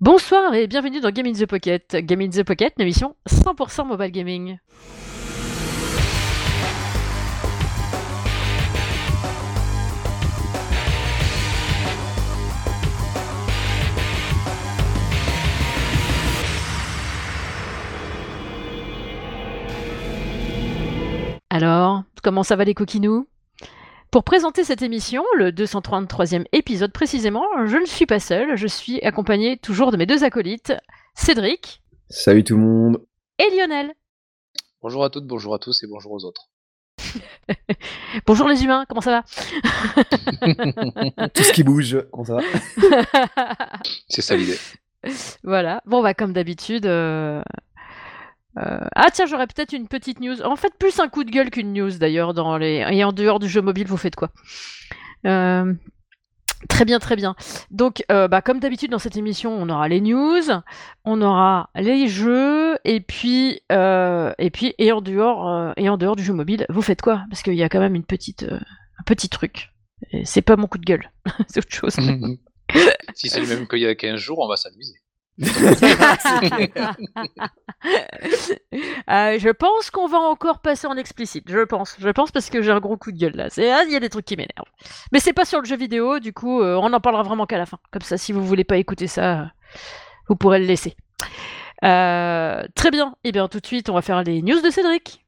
Bonsoir et bienvenue dans Game in the Pocket. Game in the Pocket, une émission 100% mobile gaming. Alors, comment ça va les coquinous ? Pour présenter cette émission, le 233e épisode précisément, je ne suis pas seule, je suis accompagnée toujours de mes deux acolytes, Cédric. Salut tout le monde. Et Lionel. Bonjour à toutes, bonjour à tous et bonjour aux autres. Bonjour les humains, comment ça va ? Tout ce qui bouge, comment ça va ? C'est ça l'idée. Voilà, bon bah comme d'habitude... Ah tiens, j'aurais peut-être une petite news. En fait, plus un coup de gueule qu'une news d'ailleurs dans les... Et en dehors du jeu mobile, vous faites quoi ? Très bien, très bien. Donc, comme d'habitude dans cette émission, on aura les news, on aura les jeux, et en dehors du jeu mobile, vous faites quoi ? Parce qu'il y a quand même une petite, un petit truc. Et c'est pas mon coup de gueule, c'est autre chose. Si c'est le même qu'il y a 15 jours, on va s'amuser. Je pense qu'on va encore passer en explicite. Je pense parce que j'ai un gros coup de gueule là. Il y a des trucs qui m'énervent. Mais c'est pas sur le jeu vidéo, du coup, on en parlera vraiment qu'à la fin. Comme ça, si vous voulez pas écouter ça, vous pourrez le laisser. Très bien. Et bien, tout de suite, on va faire les news de Cédric.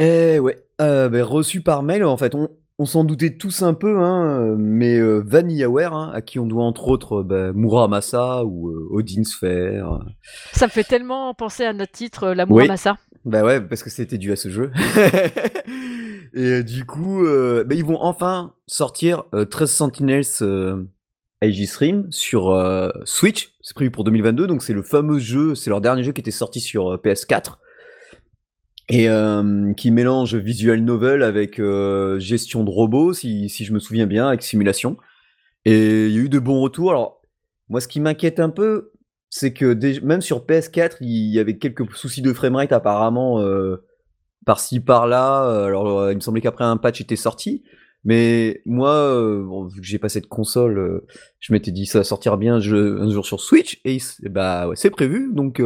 Eh ouais, reçu par mail, en fait, on s'en doutait tous un peu, hein, mais Vanillaware, hein, à qui on doit entre autres Muramasa ou Odin Sphere. Ça me fait tellement penser à notre titre, la Muramasa. Oui. Bah ouais, parce que c'était dû à ce jeu. Et du coup, ils vont enfin sortir 13 Sentinels Aegis Rim sur Switch, c'est prévu pour 2022, donc c'est le fameux jeu, c'est leur dernier jeu qui était sorti sur PS4. Et qui mélange visual novel avec gestion de robots, si je me souviens bien, avec simulation. Et il y a eu de bons retours. Alors, moi, ce qui m'inquiète un peu, c'est que même sur PS4, il y avait quelques soucis de framerate apparemment par-ci, par-là. Alors, il me semblait qu'après un patch était sorti. Mais moi, vu que j'ai pas cette console, je m'étais dit ça va sortir bien un jour sur Switch. Et bah ouais, c'est prévu, donc...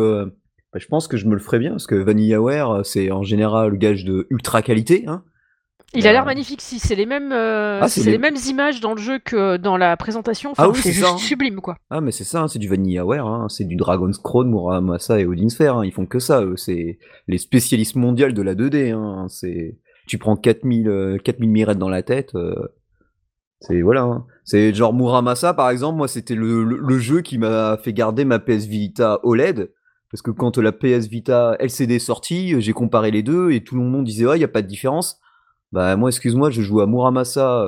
je pense que je me le ferai bien, parce que Vanillaware, c'est en général le gage de ultra qualité. Hein. Il a l'air magnifique, si c'est les mêmes, les mêmes images dans le jeu que dans la présentation. Enfin, ah oui, c'est juste ça, hein. Sublime, quoi. Ah, mais c'est ça, hein, c'est du Vanillaware, hein, c'est du Dragon's Crown, Muramasa et Odin Sphere. Hein, ils font que ça, eux, c'est les spécialistes mondiaux de la 2D. Hein, c'est... Tu prends 4000 mirettes dans la tête... C'est voilà, hein. C'est genre Muramasa, par exemple, moi, c'était le jeu qui m'a fait garder ma PS Vita OLED. Parce que quand la PS Vita LCD est sortie, j'ai comparé les deux et tout le monde disait « Ah, il n'y a pas de différence ». Bah moi, excuse-moi, je joue à Muramasa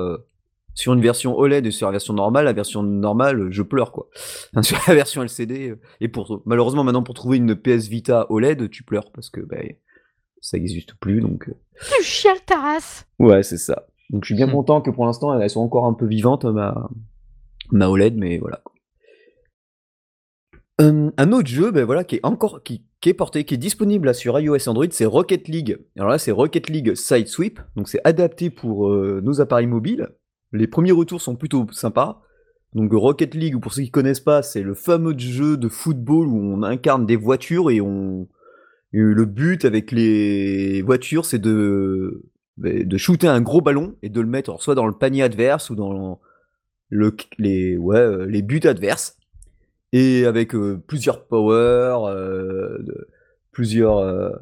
sur une version OLED et sur la version normale, je pleure quoi. Enfin, sur la version LCD, et malheureusement maintenant pour trouver une PS Vita OLED, tu pleures parce que bah, ça n'existe plus donc... Tu chiales ta race. Ouais, c'est ça. Donc je suis bien content que pour l'instant, elles soient encore un peu vivantes, ma OLED, mais voilà. Un autre jeu, qui est disponible là, sur iOS et Android, c'est Rocket League. Alors là, c'est Rocket League Sideswipe, donc c'est adapté pour nos appareils mobiles. Les premiers retours sont plutôt sympas. Donc Rocket League, pour ceux qui connaissent pas, c'est le fameux jeu de football où on incarne des voitures et le but avec les voitures, c'est de shooter un gros ballon et de le mettre soit dans le panier adverse ou dans les buts adverses. Et avec plusieurs powers, plusieurs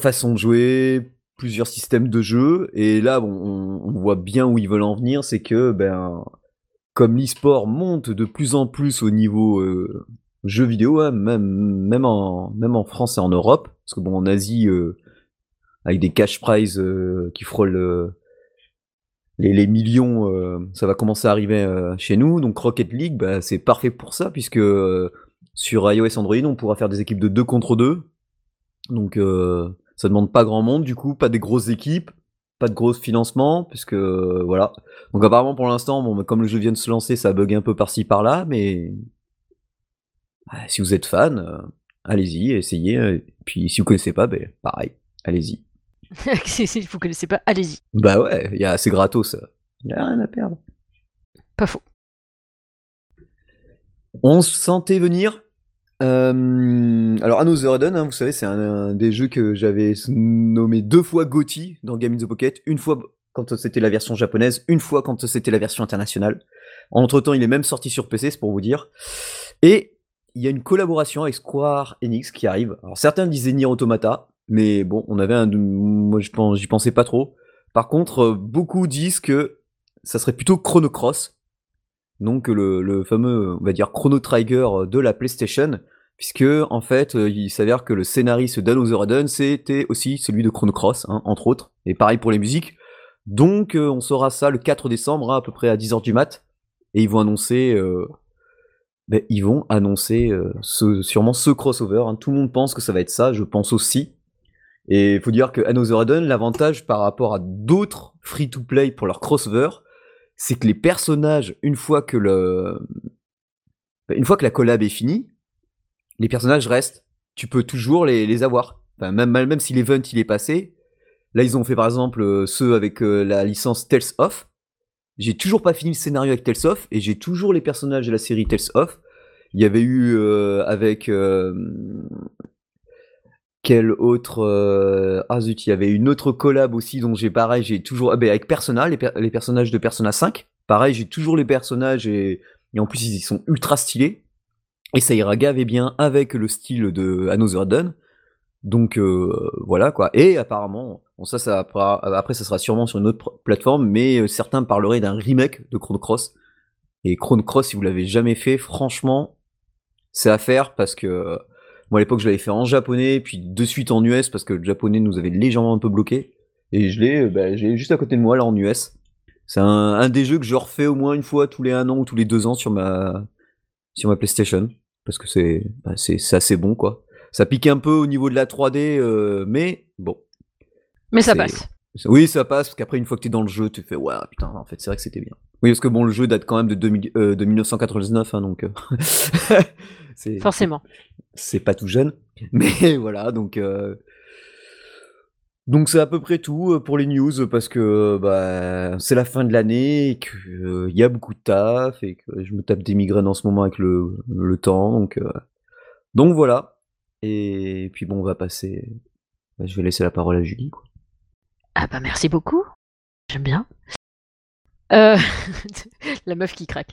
façons de jouer, plusieurs systèmes de jeu. Et là, on voit bien où ils veulent en venir, c'est que comme l'e-sport monte de plus en plus au niveau jeux vidéo, hein, même en France et en Europe, parce que bon, en Asie, avec des cash prizes qui frôlent... Les millions, ça va commencer à arriver chez nous. Donc Rocket League, c'est parfait pour ça, puisque sur iOS Android, on pourra faire des équipes de 2 contre 2. Donc ça demande pas grand monde, du coup, pas des grosses équipes, pas de gros financement, puisque voilà. Donc apparemment pour l'instant, comme le jeu vient de se lancer, ça bug un peu par-ci par-là, mais si vous êtes fan, allez-y, essayez. Et puis si vous connaissez pas, pareil, allez-y. Si vous connaissez pas, allez-y. Bah ouais, c'est gratos. Il n'y a rien à perdre. Pas faux. On se sentait venir. Alors Another Eden, vous savez, c'est un des jeux que j'avais nommé 2 fois GOTY dans Game in the Pocket. Une fois quand c'était la version japonaise, une fois quand c'était la version internationale. Entre-temps, il est même sorti sur PC, c'est pour vous dire. Et il y a une collaboration avec Square Enix qui arrive. Alors certains disaient Nier Automata, mais bon, on avait moi j'y pensais pas trop. Par contre, beaucoup disent que ça serait plutôt Chrono Cross. Donc le fameux, on va dire, Chrono Trigger de la PlayStation, puisque en fait, il s'avère que le scénariste d'Another Eden, c'était aussi celui de Chrono Cross, hein, entre autres, et pareil pour les musiques. Donc on saura ça le 4 décembre, à peu près à 10h du mat, et ils vont annoncer, sûrement ce crossover, hein. Tout le monde pense que ça va être ça, je pense aussi. Et il faut dire que Another Eden, l'avantage par rapport à d'autres free-to-play pour leur crossover, c'est que les personnages, une fois que la collab est finie, les personnages restent. Tu peux toujours les avoir. Enfin, même si l'event il est passé, là ils ont fait par exemple ceux avec la licence Tales of. J'ai toujours pas fini le scénario avec Tales of et j'ai toujours les personnages de la série Tales of. Il y avait eu quel autre... il y avait une autre collab aussi dont j'ai toujours... avec Persona, les personnages de Persona 5. Pareil, j'ai toujours les personnages et en plus, ils sont ultra stylés. Et ça ira gave bien avec le style de Another Eden. Donc, voilà, quoi. Et apparemment, bon, après, ça sera sûrement sur une autre plateforme, mais certains parleraient d'un remake de Chrono Cross. Et Chrono Cross, si vous l'avez jamais fait, franchement, c'est à faire parce que... Moi, à l'époque, je l'avais fait en japonais, puis de suite en US, parce que le japonais nous avait légèrement un peu bloqué. Et je l'ai juste à côté de moi, là, en US. C'est un des jeux que je refais au moins une fois tous les 1 an ou tous les 2 ans sur ma PlayStation. Parce que c'est assez bon, quoi. Ça pique un peu au niveau de la 3D, mais bon. Mais ça passe. Oui, ça passe, parce qu'après, une fois que t'es dans le jeu, tu fais « Waouh, putain, en fait, c'est vrai que c'était bien ». Oui, parce que bon, le jeu date quand même de 1999, hein, donc... Forcément. C'est pas tout jeune, mais voilà, donc c'est à peu près tout pour les news, parce que c'est la fin de l'année, et qu'il y a beaucoup de taf, et que je me tape des migraines en ce moment avec le temps, donc voilà. Et puis bon, on va passer... Je vais laisser la parole à Julie, quoi. Ah bah merci beaucoup, j'aime bien. La meuf qui craque.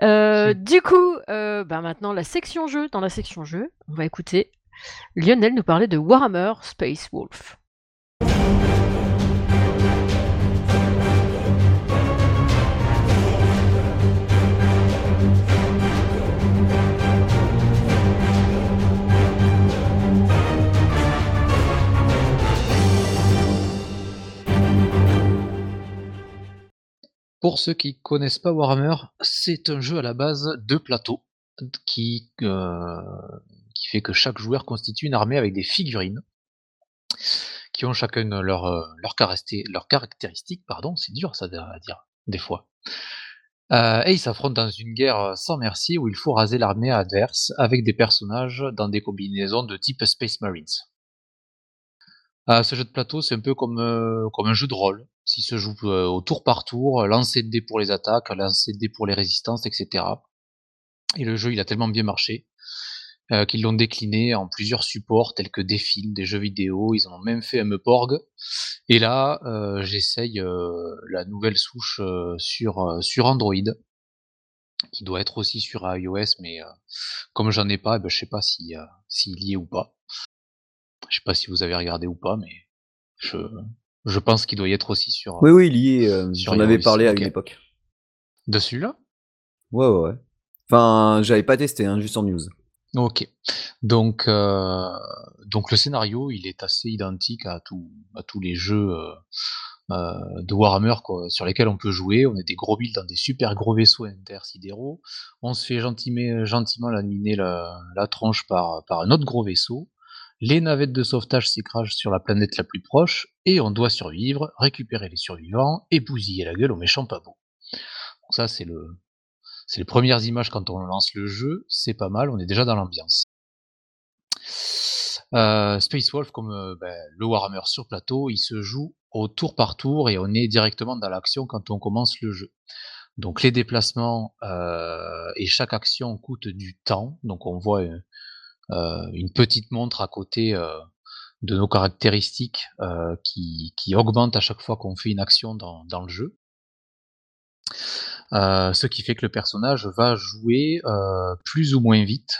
Du coup, maintenant la section jeu. Dans la section jeu, on va écouter Lionel nous parler de Warhammer Space Wolf. Pour ceux qui connaissent pas Warhammer, c'est un jeu à la base de plateau qui fait que chaque joueur constitue une armée avec des figurines qui ont chacune leur caractéristique, pardon, c'est dur ça à dire des fois. Et ils s'affrontent dans une guerre sans merci où il faut raser l'armée adverse avec des personnages dans des combinaisons de type Space Marines. Ce jeu de plateau, c'est un peu comme un jeu de rôle. Si se joue au tour par tour, lancer de dés pour les attaques, lancer de dés pour les résistances, etc. Et le jeu, il a tellement bien marché qu'ils l'ont décliné en plusieurs supports, tels que des films, des jeux vidéo. Ils en ont même fait un Meporg. Et là, j'essaye la nouvelle souche sur Android, qui doit être aussi sur iOS, mais comme j'en ai pas, je sais pas s'il y est ou pas. Je sais pas si vous avez regardé ou pas, mais je pense qu'il doit y être aussi sur... Oui, il y est. J'en avais parlé à une époque. De celui-là ? Ouais. Enfin, j'avais pas testé, hein, juste en news. Ok. Donc le scénario, il est assez identique à tous les jeux de Warhammer quoi, sur lesquels on peut jouer. On est des gros builds dans des super gros vaisseaux intersidéraux. On se fait gentiment laminer la tronche par un autre gros vaisseau. Les navettes de sauvetage s'écrasent sur la planète la plus proche, et on doit survivre, récupérer les survivants, et bousiller la gueule aux méchants pas beaux. Donc ça, c'est les premières images quand on lance le jeu, c'est pas mal, on est déjà dans l'ambiance. Space Wolf, comme le Warhammer sur plateau, il se joue au tour par tour et on est directement dans l'action quand on commence le jeu. Donc les déplacements et chaque action coûte du temps. Donc on voit une petite montre à côté de nos caractéristiques qui augmente à chaque fois qu'on fait une action dans le jeu. Ce qui fait que le personnage va jouer plus ou moins vite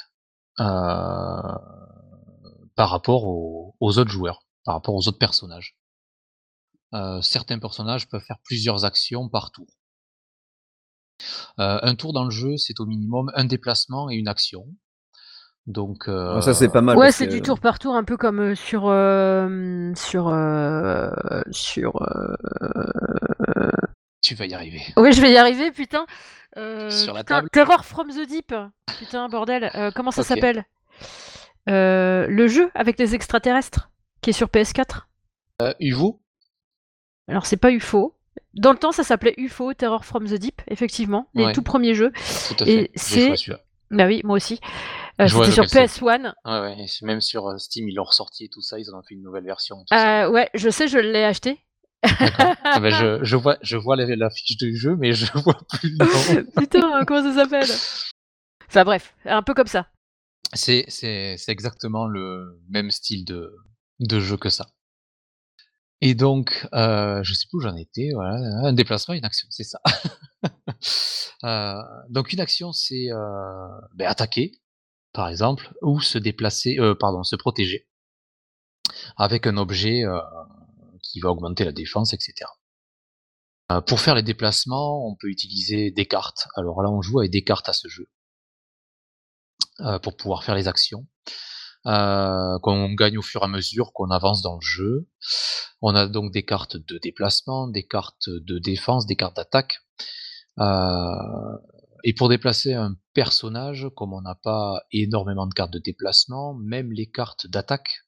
par rapport aux autres joueurs, par rapport aux autres personnages. Certains personnages peuvent faire plusieurs actions par tour. Un tour dans le jeu, c'est au minimum un déplacement et une action. Donc ça c'est pas mal. Ouais, c'est du tour par tour, un peu comme sur Tu vas y arriver. Oui, je vais y arriver, putain. Sur la table. Terror from the Deep. Putain, bordel. Comment ça s'appelle ? Le jeu avec les extraterrestres qui est sur PS4. UFO. Alors c'est pas UFO. Dans le temps, ça s'appelait UFO, Terror from the Deep, effectivement, les tout premiers jeux. Tout à fait. Et c'est. Bah oui, moi aussi. C'était sur PS1. Ouais. Même sur Steam, ils l'ont ressorti et tout ça. Ils en ont fait une nouvelle version. Ouais, je sais, je l'ai acheté. Ben je vois la fiche du jeu, mais je vois plus le nom. Putain, comment ça s'appelle ? Enfin bref, un peu comme ça. C'est exactement le même style de jeu que ça. Et donc, je sais plus où j'en étais. Voilà, un déplacement, une action, c'est ça. Donc une action, c'est attaquer, par exemple, ou se déplacer, se protéger avec un objet qui va augmenter la défense, etc. Pour faire les déplacements, on peut utiliser des cartes. Alors là, on joue avec des cartes à ce jeu pour pouvoir faire les actions qu'on gagne au fur et à mesure qu'on avance dans le jeu. On a donc des cartes de déplacement, des cartes de défense, des cartes d'attaque. Et pour déplacer un personnage, comme on n'a pas énormément de cartes de déplacement, même les cartes d'attaque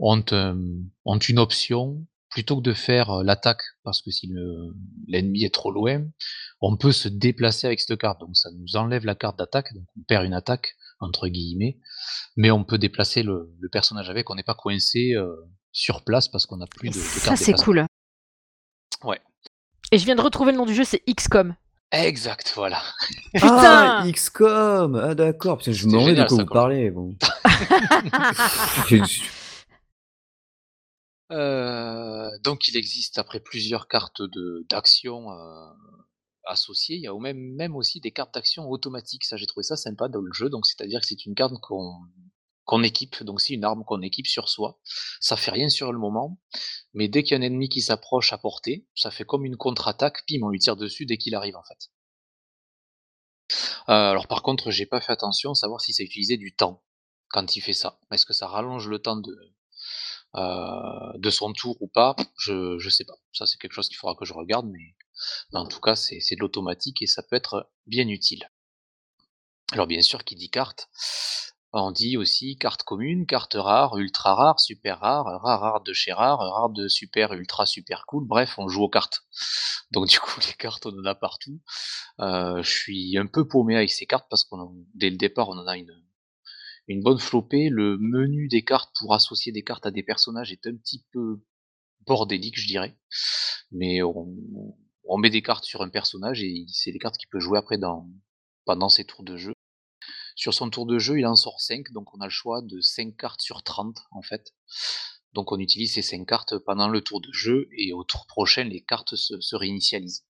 ont une option. Plutôt que de faire l'attaque, parce que si l'ennemi est trop loin, on peut se déplacer avec cette carte. Donc ça nous enlève la carte d'attaque, donc on perd une attaque, entre guillemets, mais on peut déplacer le personnage avec, on n'est pas coincé sur place parce qu'on n'a plus de carte déplacement. Ça c'est cool. Ouais. Et je viens de retrouver le nom du jeu, c'est XCOM. Exact, voilà. Putain, XCOM, ah d'accord, putain, je m'en vais de quoi vous parlez. Bon. Donc il existe après plusieurs cartes d'action associées, il y a même aussi des cartes d'action automatiques, ça j'ai trouvé ça sympa dans le jeu, donc c'est-à-dire que c'est une carte qu'on équipe, donc c'est une arme qu'on équipe sur soi, ça fait rien sur le moment, mais dès qu'il y a un ennemi qui s'approche à portée, ça fait comme une contre-attaque, pim, on lui tire dessus dès qu'il arrive en fait. Alors par contre, j'ai pas fait attention à savoir si ça utilisait du temps quand il fait ça, est-ce que ça rallonge le temps de son tour ou pas, je sais pas, ça c'est quelque chose qu'il faudra que je regarde, mais en tout cas c'est de l'automatique et ça peut être bien utile. Alors bien sûr, qui dit carte, on dit aussi carte commune, carte rare, ultra rare, super rare, rare de chez rare, rare de super, ultra, super cool, bref, on joue aux cartes. Donc du coup, les cartes, on en a partout. Je suis un peu paumé avec ces cartes parce dès le départ, on en a une bonne flopée. Le menu des cartes pour associer des cartes à des personnages est un petit peu bordélique, je dirais. Mais on met des cartes sur un personnage et c'est des cartes qu'il peut jouer après pendant ses tours de jeu. Sur son tour de jeu, il en sort 5, donc on a le choix de 5 cartes sur 30, en fait. Donc on utilise ces 5 cartes pendant le tour de jeu et au tour prochain, les cartes se réinitialisent.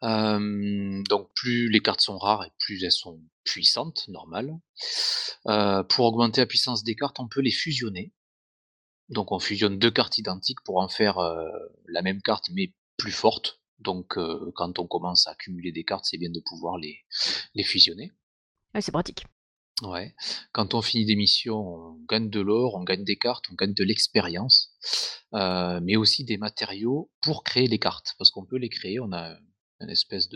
Donc plus les cartes sont rares et plus elles sont puissantes, normales. Pour augmenter la puissance des cartes, on peut les fusionner. Donc on fusionne deux cartes identiques pour en faire la même carte mais plus forte. Donc quand on commence à accumuler des cartes, c'est bien de pouvoir les fusionner. Ouais, c'est pratique. Ouais. Quand on finit des missions, on gagne de l'or, on gagne des cartes, on gagne de l'expérience, mais aussi des matériaux pour créer les cartes, parce qu'on peut les créer. On a une espèce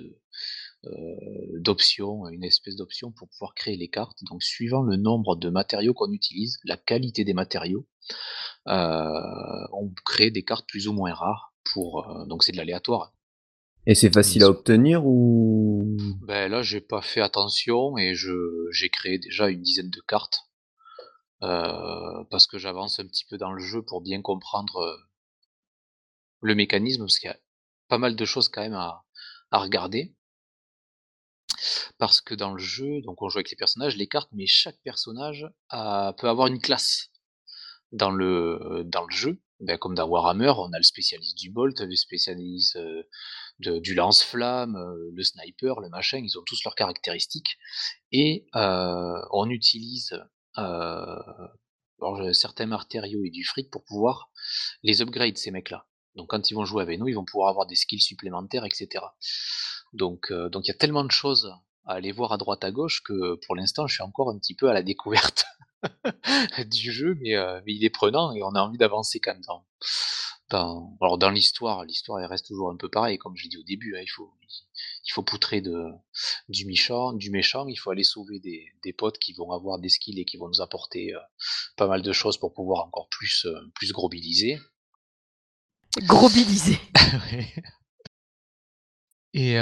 d'option, une espèce d'option pour pouvoir créer les cartes. Donc suivant le nombre de matériaux qu'on utilise, la qualité des matériaux, on crée des cartes plus ou moins rares. Donc c'est de l'aléatoire. Et c'est facile à obtenir ou... Ben là, j'ai pas fait attention et j'ai créé déjà une dizaine de cartes. parce que j'avance un petit peu dans le jeu pour bien comprendre le mécanisme, parce qu'il y a pas mal de choses quand même à regarder. Parce que dans le jeu, donc on joue avec les personnages, les cartes, mais chaque personnage peut avoir une classe dans le jeu. Ben, comme dans Warhammer, on a le spécialiste du bolt, le spécialiste du lance-flamme, le sniper, le machin, ils ont tous leurs caractéristiques. Et on utilise certains matériaux et du fric pour pouvoir les upgrade, ces mecs-là. Donc quand ils vont jouer avec nous, ils vont pouvoir avoir des skills supplémentaires, etc. Donc il y a tellement de choses à aller voir à droite à gauche que pour l'instant je suis encore un petit peu à la découverte du jeu, mais il est prenant et on a envie d'avancer quand même dans l'histoire elle reste toujours un peu pareille, comme je l'ai dit au début, hein, il faut poutrer du méchant, il faut aller sauver des potes qui vont avoir des skills et qui vont nous apporter pas mal de choses pour pouvoir encore plus grobiliser. Grobilisé. Ouais. Et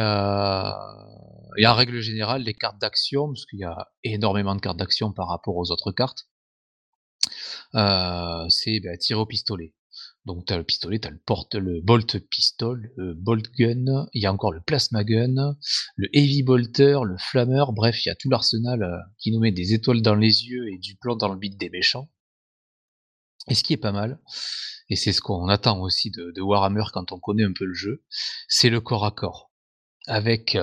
en règle générale, les cartes d'action, parce qu'il y a énormément de cartes d'action par rapport aux autres cartes, c'est tirer au pistolet. Donc tu as le pistolet, tu as le bolt pistol, le bolt gun, il y a encore le plasma gun, le heavy bolter, le flammeur, bref, il y a tout l'arsenal qui nous met des étoiles dans les yeux et du plomb dans le bide des méchants. Et ce qui est pas mal, et c'est ce qu'on attend aussi de Warhammer quand on connaît un peu le jeu, c'est le corps à corps. Avec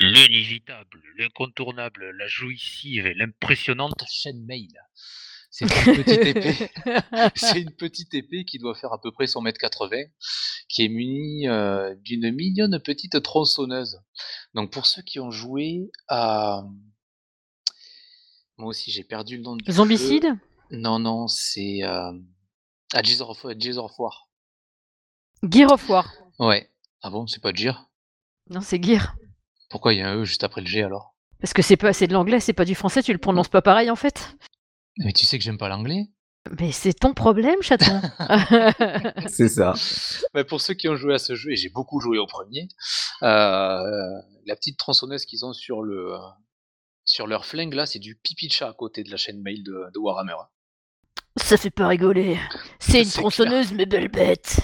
l'inévitable, l'incontournable, la jouissive et l'impressionnante chainmail. C'est une petite épée. C'est une petite épée qui doit faire à peu près 100 m, qui est munie d'une mignonne petite tronçonneuse. Donc pour ceux qui ont joué à... Moi aussi j'ai perdu le nom du jeu. Zombicide ? Non, c'est Edge of War. Gear of War. Ouais. Ah bon, c'est pas Gear ? Non, c'est Gear. Pourquoi il y a un E juste après le G alors ? Parce que c'est de l'anglais, c'est pas du français, tu le prononces pas pareil en fait. Mais tu sais que j'aime pas l'anglais ? Mais c'est ton problème, chaton. C'est ça. Mais pour ceux qui ont joué à ce jeu, et j'ai beaucoup joué au premier, la petite tronçonneuse qu'ils ont sur leur flingue, là, c'est du pipi de chat à côté de la chainmail de Warhammer. Ça fait pas rigoler. C'est une tronçonneuse, clair. Mais belle bête.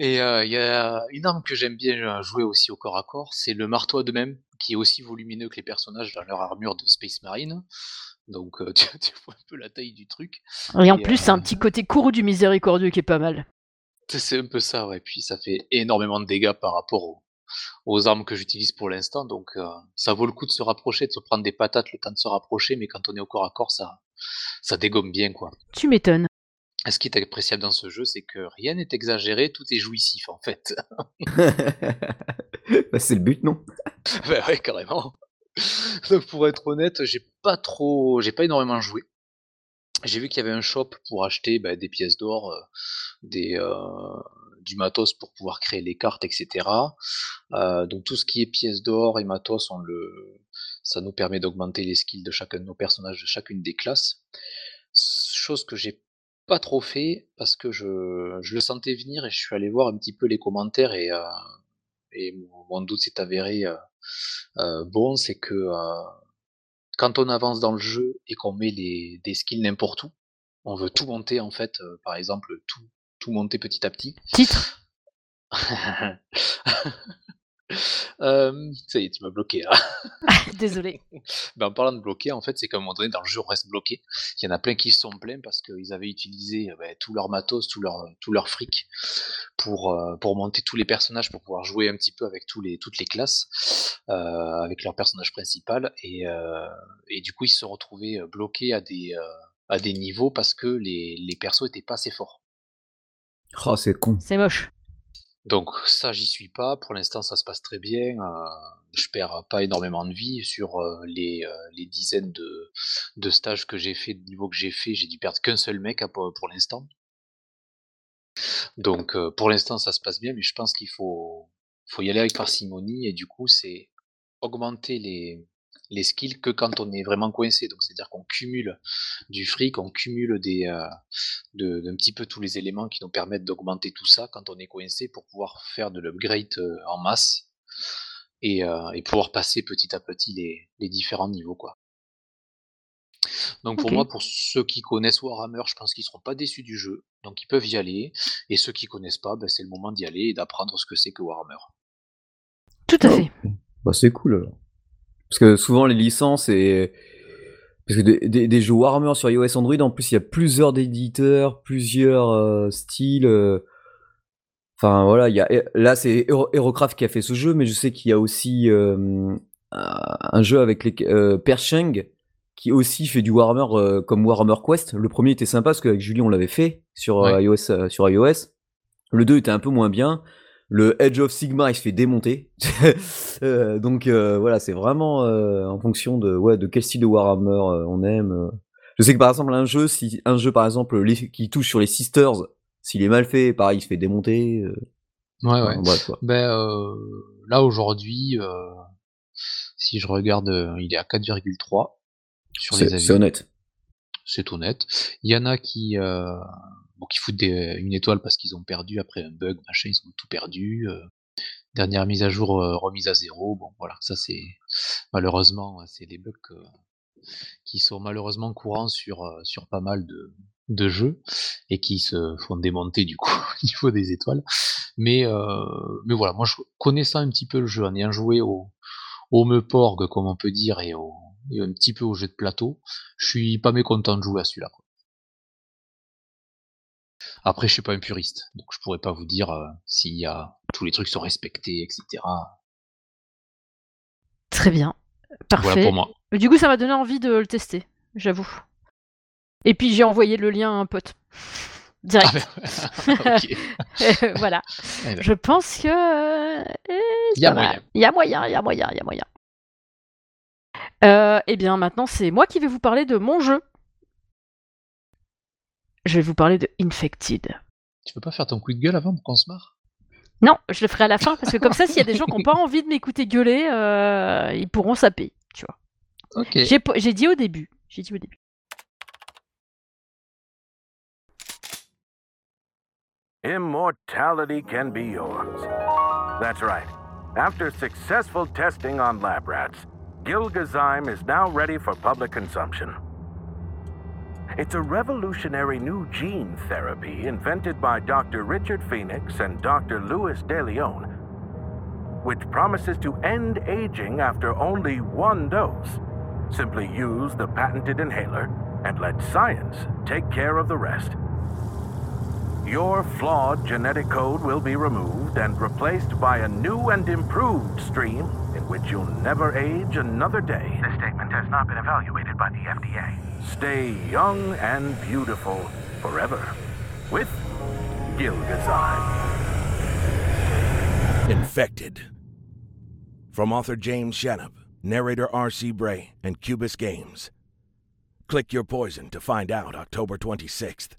Et il y a une arme que j'aime bien jouer aussi au corps à corps, c'est le marteau à deux mains, qui est aussi volumineux que les personnages dans leur armure de Space Marine. Donc tu vois un peu la taille du truc. Et en plus, c'est un petit côté courroux du miséricordieux qui est pas mal. C'est un peu ça, ouais. Puis ça fait énormément de dégâts par rapport aux armes que j'utilise pour l'instant. Donc ça vaut le coup de se rapprocher, de se prendre des patates le temps de se rapprocher, mais quand on est au corps à corps, ça dégomme bien, quoi. Tu m'étonnes. Ce qui est appréciable dans ce jeu, c'est que rien n'est exagéré, tout est jouissif, en fait. Bah, c'est le but, non ? Bah ouais, carrément. Donc, pour être honnête, j'ai pas énormément joué. J'ai vu qu'il y avait un shop pour acheter des pièces d'or, du matos pour pouvoir créer les cartes, etc. Donc, tout ce qui est pièces d'or et matos, ça nous permet d'augmenter les skills de chacun de nos personnages, de chacune des classes. Chose que j'ai pas trop fait parce que je le sentais venir et je suis allé voir un petit peu les commentaires et mon doute s'est avéré bon, c'est que quand on avance dans le jeu et qu'on met des skills n'importe où, on veut tout monter en fait, par exemple tout monter petit à petit. Titre. Ça y est, tu m'as bloqué là. Désolé. En parlant de bloquer, en fait, c'est qu'à un moment donné, dans le jeu, on reste bloqué. Il y en a plein qui se sont plaints parce qu'ils avaient utilisé tout leur matos, tout leur fric pour monter tous les personnages, pour pouvoir jouer un petit peu avec toutes les classes, avec leur personnage principal. Et du coup, ils se retrouvaient bloqués à des niveaux parce que les persos n'étaient pas assez forts. Oh, c'est con. C'est moche. Donc ça, j'y suis pas. Pour l'instant, ça se passe très bien. Je perds pas énormément de vie sur les dizaines de stages que j'ai fait, de niveaux que j'ai fait. J'ai dû perdre qu'un seul mec pour l'instant. Donc pour l'instant, ça se passe bien, mais je pense qu'il faut y aller avec parcimonie. Et du coup, c'est augmenter les skills que quand on est vraiment coincé. Donc c'est-à-dire qu'on cumule du fric, on cumule d'un petit peu tous les éléments qui nous permettent d'augmenter tout ça quand on est coincé pour pouvoir faire de l'upgrade en masse et pouvoir passer petit à petit les différents niveaux, quoi. Donc pour moi, pour ceux qui connaissent Warhammer, je pense qu'ils ne seront pas déçus du jeu. Donc ils peuvent y aller. Et ceux qui ne connaissent pas, ben, c'est le moment d'y aller et d'apprendre ce que c'est que Warhammer. Tout à fait. Bah, c'est cool. Alors. Parce que souvent, les licences et... Parce que des jeux Warhammer sur iOS Android, en plus, il y a plusieurs éditeurs, plusieurs styles. Enfin, voilà, il y a... Là, c'est Herocraft qui a fait ce jeu, mais je sais qu'il y a aussi un jeu avec les Pershing, qui aussi fait du Warhammer comme Warhammer Quest. Le premier était sympa, parce qu'avec Julie, on l'avait fait sur, iOS, sur iOS. Le 2 était un peu moins bien. Le Edge of Sigma, il se fait démonter. Donc voilà, c'est vraiment en fonction de, ouais, de quel style de Warhammer on aime. Je sais que par exemple, un jeu, si un jeu par exemple qui touche sur les Sisters, s'il est mal fait, pareil, il se fait démonter. Ouais. Bref, ouais. Ben, là, aujourd'hui, si je regarde, il est à 4,3 sur les avis. C'est honnête. C'est honnête. Il y en a qui... qui foutent une étoile parce qu'ils ont perdu après un bug, machin, ils ont tout perdu. Dernière mise à jour remise à zéro. Bon, voilà, ça c'est malheureusement, c'est des bugs qui sont malheureusement courants sur pas mal de jeux et qui se font démonter du coup au niveau des étoiles. Mais voilà, moi je connaissant un petit peu le jeu, en ayant joué au Meuporg, comme on peut dire, et un petit peu au jeu de plateau, je suis pas mécontent de jouer à celui-là, quoi. Après, je suis pas un puriste, donc je pourrais pas vous dire s'il y a tous les trucs sont respectés, etc. Très bien, parfait. Voilà pour moi. Mais du coup, ça m'a donné envie de le tester, j'avoue. Et puis j'ai envoyé le lien à un pote direct. Ah ben... Voilà. Eh ben. Je pense que il y a moyen. Eh bien, maintenant, c'est moi qui vais vous parler de mon jeu. Je vais vous parler de Infected. Tu peux pas faire ton coup de gueule avant pour qu'on se marre ? Non, je le ferai à la fin, parce que comme ça, s'il y a des gens qui n'ont pas envie de m'écouter gueuler, ils pourront saper, tu vois. Okay. J'ai dit au début. Immortality can be yours. That's right. After successful testing on lab rats, Gilgazime is now ready for public consumption. It's a revolutionary new gene therapy invented by Dr. Richard Phoenix and Dr. Louis de Leon, which promises to end aging after only one dose. Simply use the patented inhaler and let science take care of the rest. Your flawed genetic code will be removed and replaced by a new and improved stream in which you'll never age another day. This statement has not been evaluated by the FDA. Stay young and beautiful forever with Gilgazime. Infected. From author James Shenop, narrator R.C. Bray, and Cubus Games. Click your poison to find out October 26th.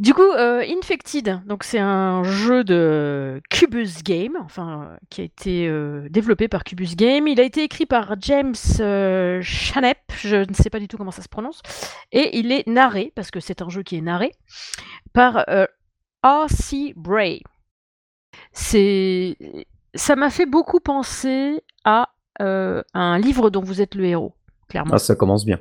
Du coup, Infected, donc c'est un jeu de Cubus Games, qui a été développé par Cubus Games. Il a été écrit par James Shenop, je ne sais pas du tout comment ça se prononce, et il est narré, parce que c'est un jeu qui est narré, par R.C. Bray. Ça m'a fait beaucoup penser à un livre dont vous êtes le héros, clairement. Ah, ça commence bien.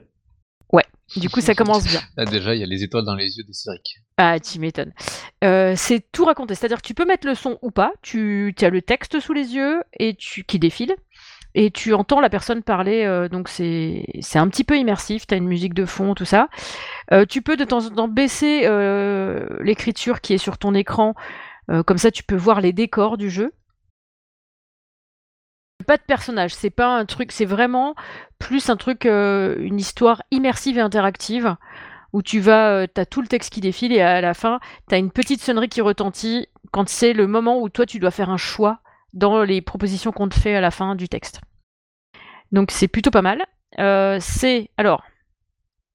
Ouais, du coup ça commence bien. Là déjà, il y a les étoiles dans les yeux des Cyriques. Ah, tu m'étonnes. C'est tout raconté, c'est-à-dire que tu peux mettre le son ou pas, tu as le texte sous les yeux et qui défile, et tu entends la personne parler, donc c'est un petit peu immersif, tu as une musique de fond, tout ça. Tu peux de temps en temps baisser l'écriture qui est sur ton écran, comme ça tu peux voir les décors du jeu. Pas de personnage, c'est pas un truc, c'est vraiment plus un truc, une histoire immersive et interactive où t'as tout le texte qui défile et à la fin t'as une petite sonnerie qui retentit quand c'est le moment où toi tu dois faire un choix dans les propositions qu'on te fait à la fin du texte. Donc c'est plutôt pas mal. Alors,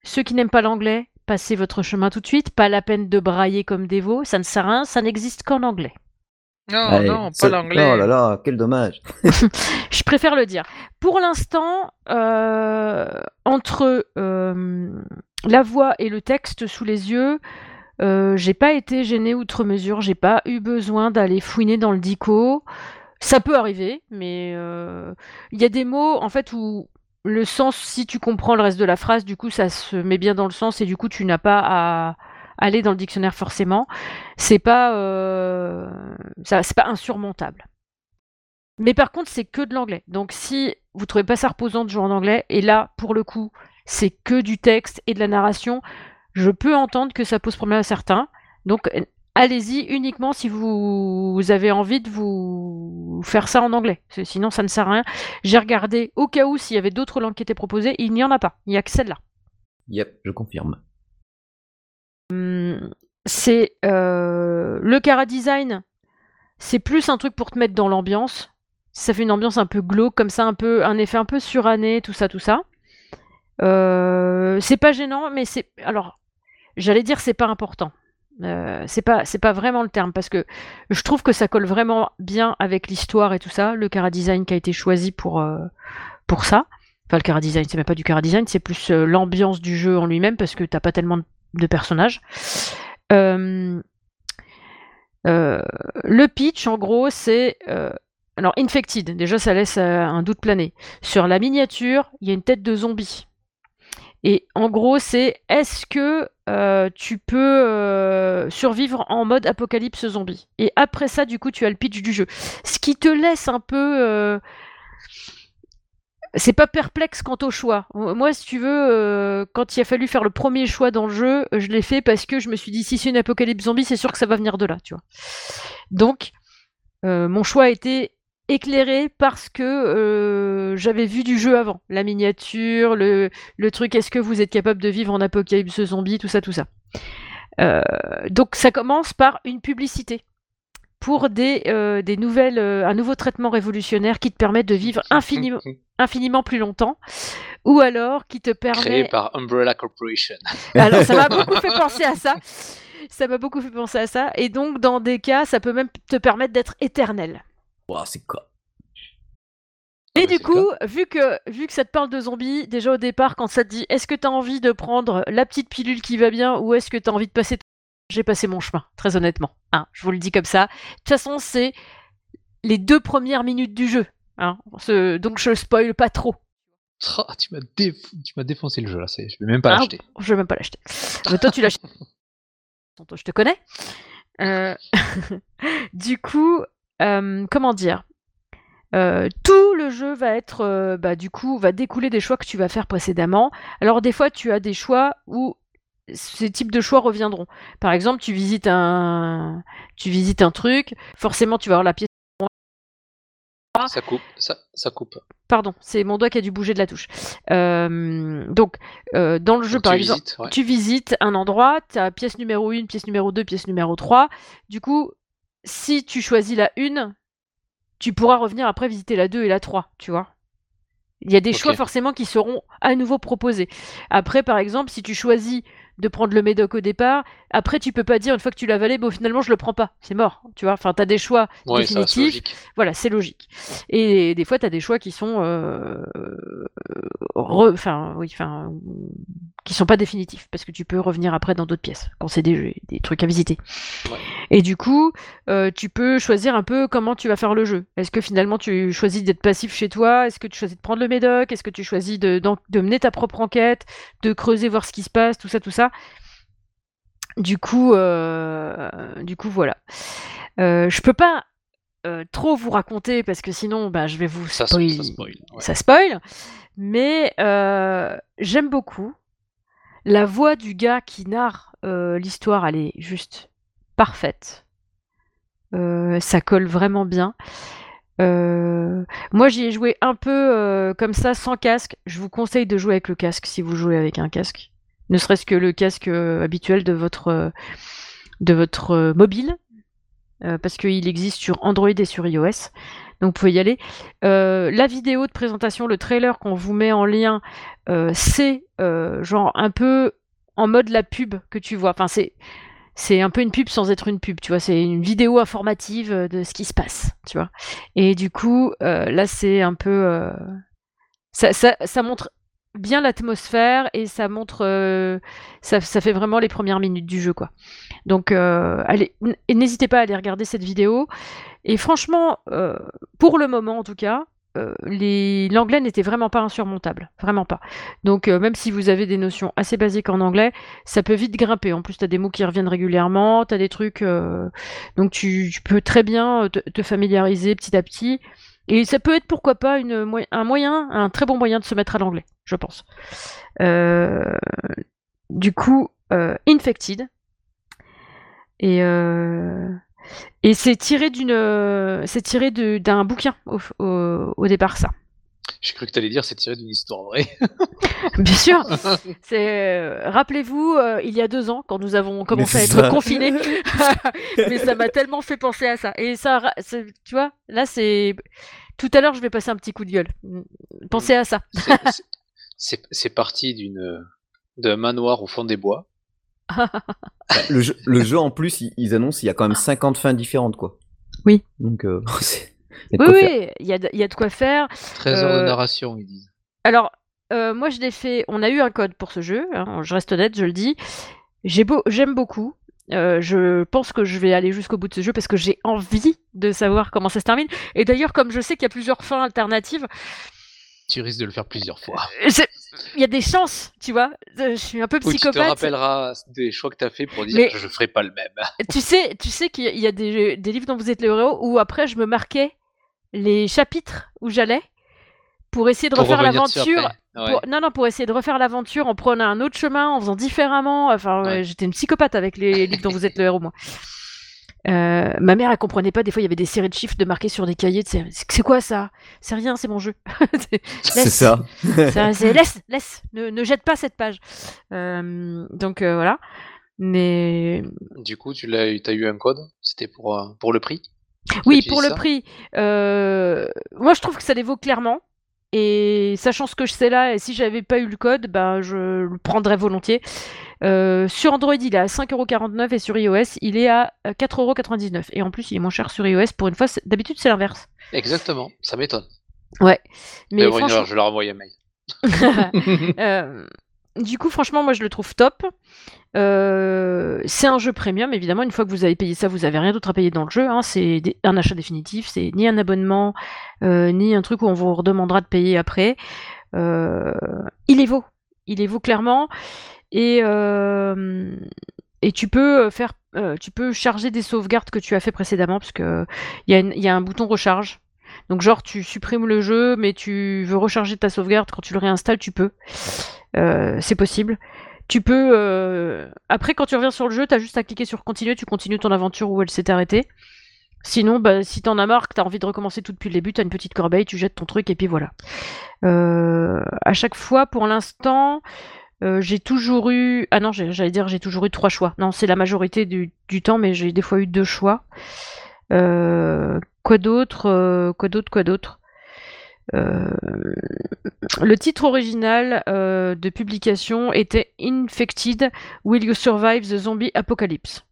ceux qui n'aiment pas l'anglais, passez votre chemin tout de suite, pas la peine de brailler comme des veaux, ça ne sert à rien, ça n'existe qu'en anglais. Non, pas l'anglais. Oh là là, quel dommage. Je préfère le dire. Pour l'instant, entre la voix et le texte sous les yeux, j'ai pas été gênée outre mesure. J'ai pas eu besoin d'aller fouiner dans le dico. Ça peut arriver, mais il y a des mots en fait où le sens, si tu comprends le reste de la phrase, du coup, ça se met bien dans le sens et du coup, tu n'as pas à aller dans le dictionnaire forcément. C'est pas insurmontable. Mais par contre, c'est que de l'anglais. Donc, si vous trouvez pas ça reposant de jouer en anglais, et là, pour le coup, c'est que du texte et de la narration, je peux entendre que ça pose problème à certains. Donc, allez-y uniquement si vous avez envie de vous faire ça en anglais. Sinon, ça ne sert à rien. J'ai regardé au cas où s'il y avait d'autres langues qui étaient proposées. Il n'y en a pas. Il n'y a que celle-là. Yep, je confirme. C'est le chara-design. C'est plus un truc pour te mettre dans l'ambiance. Ça fait une ambiance un peu glauque, comme ça, un effet un peu suranné, tout ça. C'est pas gênant, mais c'est... Alors, j'allais dire c'est pas important. C'est pas vraiment le terme, parce que je trouve que ça colle vraiment bien avec l'histoire et tout ça, le chara-design qui a été choisi pour ça. Enfin, le chara-design, c'est même pas du chara-design, c'est plus l'ambiance du jeu en lui-même, parce que t'as pas tellement de personnages. Le pitch, en gros, c'est... Alors, Infected, déjà, ça laisse un doute planer. Sur la miniature, il y a une tête de zombie. Et en gros, c'est est-ce que tu peux survivre en mode apocalypse zombie? Et après ça, du coup, tu as le pitch du jeu. Ce qui te laisse un peu... C'est pas perplexe quant au choix. Moi, si tu veux, quand il a fallu faire le premier choix dans le jeu, je l'ai fait parce que je me suis dit, si c'est une apocalypse zombie, c'est sûr que ça va venir de là, tu vois. Donc, mon choix a été éclairé parce que j'avais vu du jeu avant. La miniature, le truc, est-ce que vous êtes capable de vivre en apocalypse zombie, tout ça. Donc, ça commence par une publicité pour des nouvelles, un nouveau traitement révolutionnaire qui te permet de vivre infiniment plus longtemps, ou alors qui te permet... Créé par Umbrella Corporation. Alors ça m'a beaucoup fait penser à ça. Et donc dans des cas, ça peut même te permettre d'être éternel. Wow, c'est quoi? Et du coup, vu que ça te parle de zombies, déjà au départ, quand ça te dit, est-ce que t'as envie de prendre la petite pilule qui va bien, ou est-ce que t'as envie de passer... J'ai passé mon chemin, très honnêtement. Hein, je vous le dis comme ça. De toute façon, c'est les 2 premières minutes du jeu. Hein. Donc, je spoil pas trop. Oh, tu m'as défoncé le jeu, là. Je vais même pas l'acheter. Je vais même pas l'acheter. Mais toi, tu l'achètes. Je te connais. Du coup, comment dire, tout le jeu va être, du coup, va découler des choix que tu vas faire précédemment. Alors, des fois, tu as des choix où ces types de choix reviendront. Par exemple, tu visites un truc, forcément tu vas avoir la pièce. Ça coupe. Pardon, c'est mon doigt qui a dû bouger de la touche. Donc, dans le jeu, par exemple, tu visites un endroit, tu as pièce numéro 1, pièce numéro 2, pièce numéro 3. Du coup, si tu choisis la 1, tu pourras revenir après visiter la 2 et la 3, tu vois. Il y a des choix forcément qui seront à nouveau proposés. Après, par exemple, si tu choisis de prendre le médoc au départ, après tu peux pas dire une fois que tu l'as avalé, bon finalement je le prends pas, c'est mort, tu vois. Enfin, t'as des choix définitifs. Voilà, c'est logique. Et des fois t'as des choix qui sont, qui sont pas définitifs parce que tu peux revenir après dans d'autres pièces quand c'est des trucs à visiter. Ouais. Et du coup, tu peux choisir un peu comment tu vas faire le jeu. Est-ce que finalement tu choisis d'être passif chez toi? Est-ce que tu choisis de prendre le médoc? Est-ce que tu choisis de mener ta propre enquête, de creuser, voir ce qui se passe, tout ça. Du coup, voilà. Je peux pas trop vous raconter parce que sinon, je vais vous spoiler. Ça spoil. Mais j'aime beaucoup la voix du gars qui narre l'histoire. Elle est juste parfaite. Ça colle vraiment bien. Moi, j'y ai joué un peu comme ça, sans casque. Je vous conseille de jouer avec le casque si vous jouez avec un casque. Ne serait-ce que le casque habituel de votre mobile, parce qu'il existe sur Android et sur iOS, donc vous pouvez y aller. La vidéo de présentation, le trailer qu'on vous met en lien, c'est genre un peu en mode la pub que tu vois. Enfin, c'est un peu une pub sans être une pub, tu vois. C'est une vidéo informative de ce qui se passe, tu vois. Et du coup, là, c'est un peu... ça montre... bien l'atmosphère et ça montre ça fait vraiment les premières minutes du jeu quoi. Donc allez, n'hésitez pas à aller regarder cette vidéo et franchement pour le moment en tout cas l'anglais n'était vraiment pas insurmontable, vraiment pas. Donc même si vous avez des notions assez basiques en anglais, ça peut vite grimper. En plus, t'as des mots qui reviennent régulièrement, t'as des trucs, donc tu peux très bien te familiariser petit à petit. Et ça peut être pourquoi pas un très bon moyen de se mettre à l'anglais, je pense. Du coup, Infected. Et c'est tiré d'un bouquin au départ, ça. J'ai cru que t'allais dire c'est tiré d'une histoire vraie. Bien sûr. Rappelez-vous, il y a 2 ans, quand nous avons commencé à être confinés, mais ça m'a tellement fait penser à ça. Et ça, tu vois, là c'est... Tout à l'heure, je vais passer un petit coup de gueule. Pensez à ça. C'est parti d'un manoir au fond des bois. Le jeu en plus, ils annoncent il y a quand même 50 fins différentes, quoi. Oui. Donc oui, il y a de quoi faire. 13 heures de narration, ils disent. Alors, moi je l'ai fait, on a eu un code pour ce jeu, hein, je reste honnête, je le dis. J'aime beaucoup. Je pense que je vais aller jusqu'au bout de ce jeu parce que j'ai envie de savoir comment ça se termine. Et d'ailleurs, comme je sais qu'il y a plusieurs fins alternatives, tu risques de le faire plusieurs fois. Il y a des chances, tu vois. Je suis un peu psychopathe. Tu te rappelleras des choix que tu as fait pour dire que je ne ferai pas le même. Tu sais qu'il y a des livres dont vous êtes le héros où après je me marquais les chapitres où j'allais pour essayer de refaire l'aventure. Ouais. Pour essayer de refaire l'aventure en prenant un autre chemin, en faisant différemment. Enfin, j'étais une psychopathe avec les livres dont vous êtes le héros, moi. Ma mère, elle comprenait pas. Des fois, il y avait des séries de chiffres de marqués sur des cahiers. C'est quoi ça ? C'est rien, c'est mon jeu. C'est ça. Laisse. Ne jette pas cette page. Donc voilà. Mais du coup, t'as eu un code. C'était pour le prix. Oui, pour le prix. Moi, je trouve que ça les vaut clairement. Et sachant ce que je sais là, et si j'avais pas eu le code, je le prendrais volontiers. Sur Android, il est à 5,49€ et sur iOS, il est à 4,99€. Et en plus, il est moins cher sur iOS pour une fois. D'habitude, c'est l'inverse. Exactement, ça m'étonne. Ouais. Mais bon, franchement... je leur envoie un mail. Du coup, franchement, moi, je le trouve top. C'est un jeu premium, évidemment. Une fois que vous avez payé ça, vous n'avez rien d'autre à payer dans le jeu. Hein. C'est un achat définitif. C'est ni un abonnement, ni un truc où on vous redemandera de payer après. Il les vaut clairement. Et tu peux charger des sauvegardes que tu as fait précédemment, parce que il y a un bouton recharge. Donc genre tu supprimes le jeu, mais tu veux recharger ta sauvegarde quand tu le réinstalles, tu peux. C'est possible. Tu peux après quand tu reviens sur le jeu, t'as juste à cliquer sur continuer, tu continues ton aventure où elle s'est arrêtée. Sinon, si t'en as marre, que t'as envie de recommencer tout depuis le début, t'as une petite corbeille, tu jettes ton truc et puis voilà. À chaque fois, pour l'instant, j'ai toujours eu... Ah non, j'allais dire j'ai toujours eu 3 choix. Non, c'est la majorité du temps, mais j'ai des fois eu 2 choix. Quoi d'autre? Le titre original de publication était Infected, Will You Survive the Zombie Apocalypse?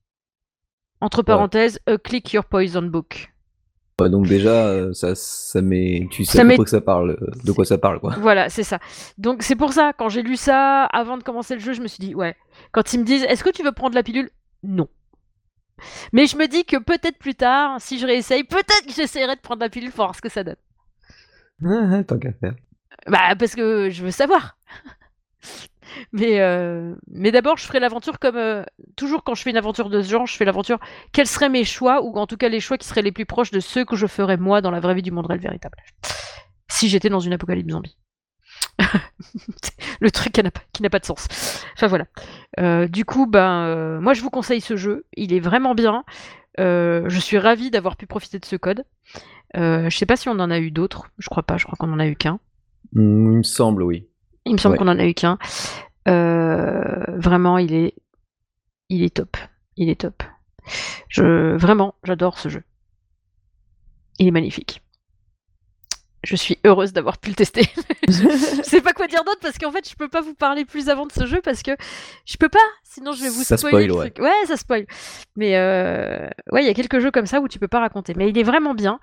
Entre parenthèses, ouais. Click Your Poison Book. Ouais, donc déjà, de quoi ça parle, quoi. Voilà, c'est ça. Donc c'est pour ça, quand j'ai lu ça, avant de commencer le jeu, je me suis dit, ouais, quand ils me disent, est-ce que tu veux prendre la pilule? Non. Mais je me dis que peut-être plus tard, si je réessaye, peut-être que j'essaierai de prendre la pilule pour voir ce que ça donne. Ah, tant qu'à faire. Parce que je veux savoir. Mais d'abord, je ferai l'aventure comme... toujours quand je fais une aventure de ce genre, je fais l'aventure... Quels seraient mes choix, ou en tout cas les choix qui seraient les plus proches de ceux que je ferais moi dans la vraie vie du monde réel véritable. Si j'étais dans une apocalypse zombie. Le truc qui n'a pas de sens. Enfin voilà. Du coup, moi je vous conseille ce jeu. Il est vraiment bien. Je suis ravie d'avoir pu profiter de ce code. Je sais pas si on en a eu d'autres. Je crois pas. Je crois qu'on en a eu qu'un. Il me semble, oui. Il me semble qu'on en a eu qu'un. Vraiment, il est top. Il est top. Vraiment, j'adore ce jeu. Il est magnifique. Je suis heureuse d'avoir pu le tester. Je sais pas quoi dire d'autre parce qu'en fait, je peux pas vous parler plus avant de ce jeu parce que je peux pas. Sinon, je vais vous spoiler le truc. Ouais, ça spoil. Mais il y a quelques jeux comme ça où tu peux pas raconter. Mais il est vraiment bien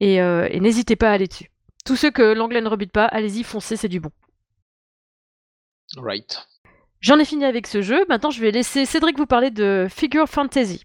et n'hésitez pas à aller dessus. Tous ceux que l'anglais ne rebute pas, allez-y, foncez, c'est du bon. Right. J'en ai fini avec ce jeu. Maintenant, je vais laisser Cédric vous parler de Figure Fantasy.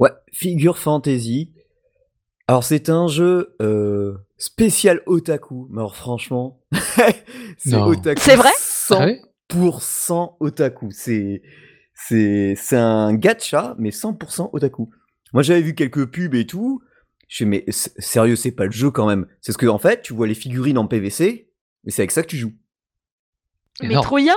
Ouais, Figure Fantasy. Alors, c'est un jeu spécial otaku. Mais alors, franchement, c'est otaku. C'est vrai 100% otaku. C'est un gacha, mais 100% otaku. Moi, j'avais vu quelques pubs et tout. Je me suis dit, mais sérieux, c'est pas le jeu quand même. C'est ce que, en fait, tu vois les figurines en PVC, et c'est avec ça que tu joues. Mais trop yab.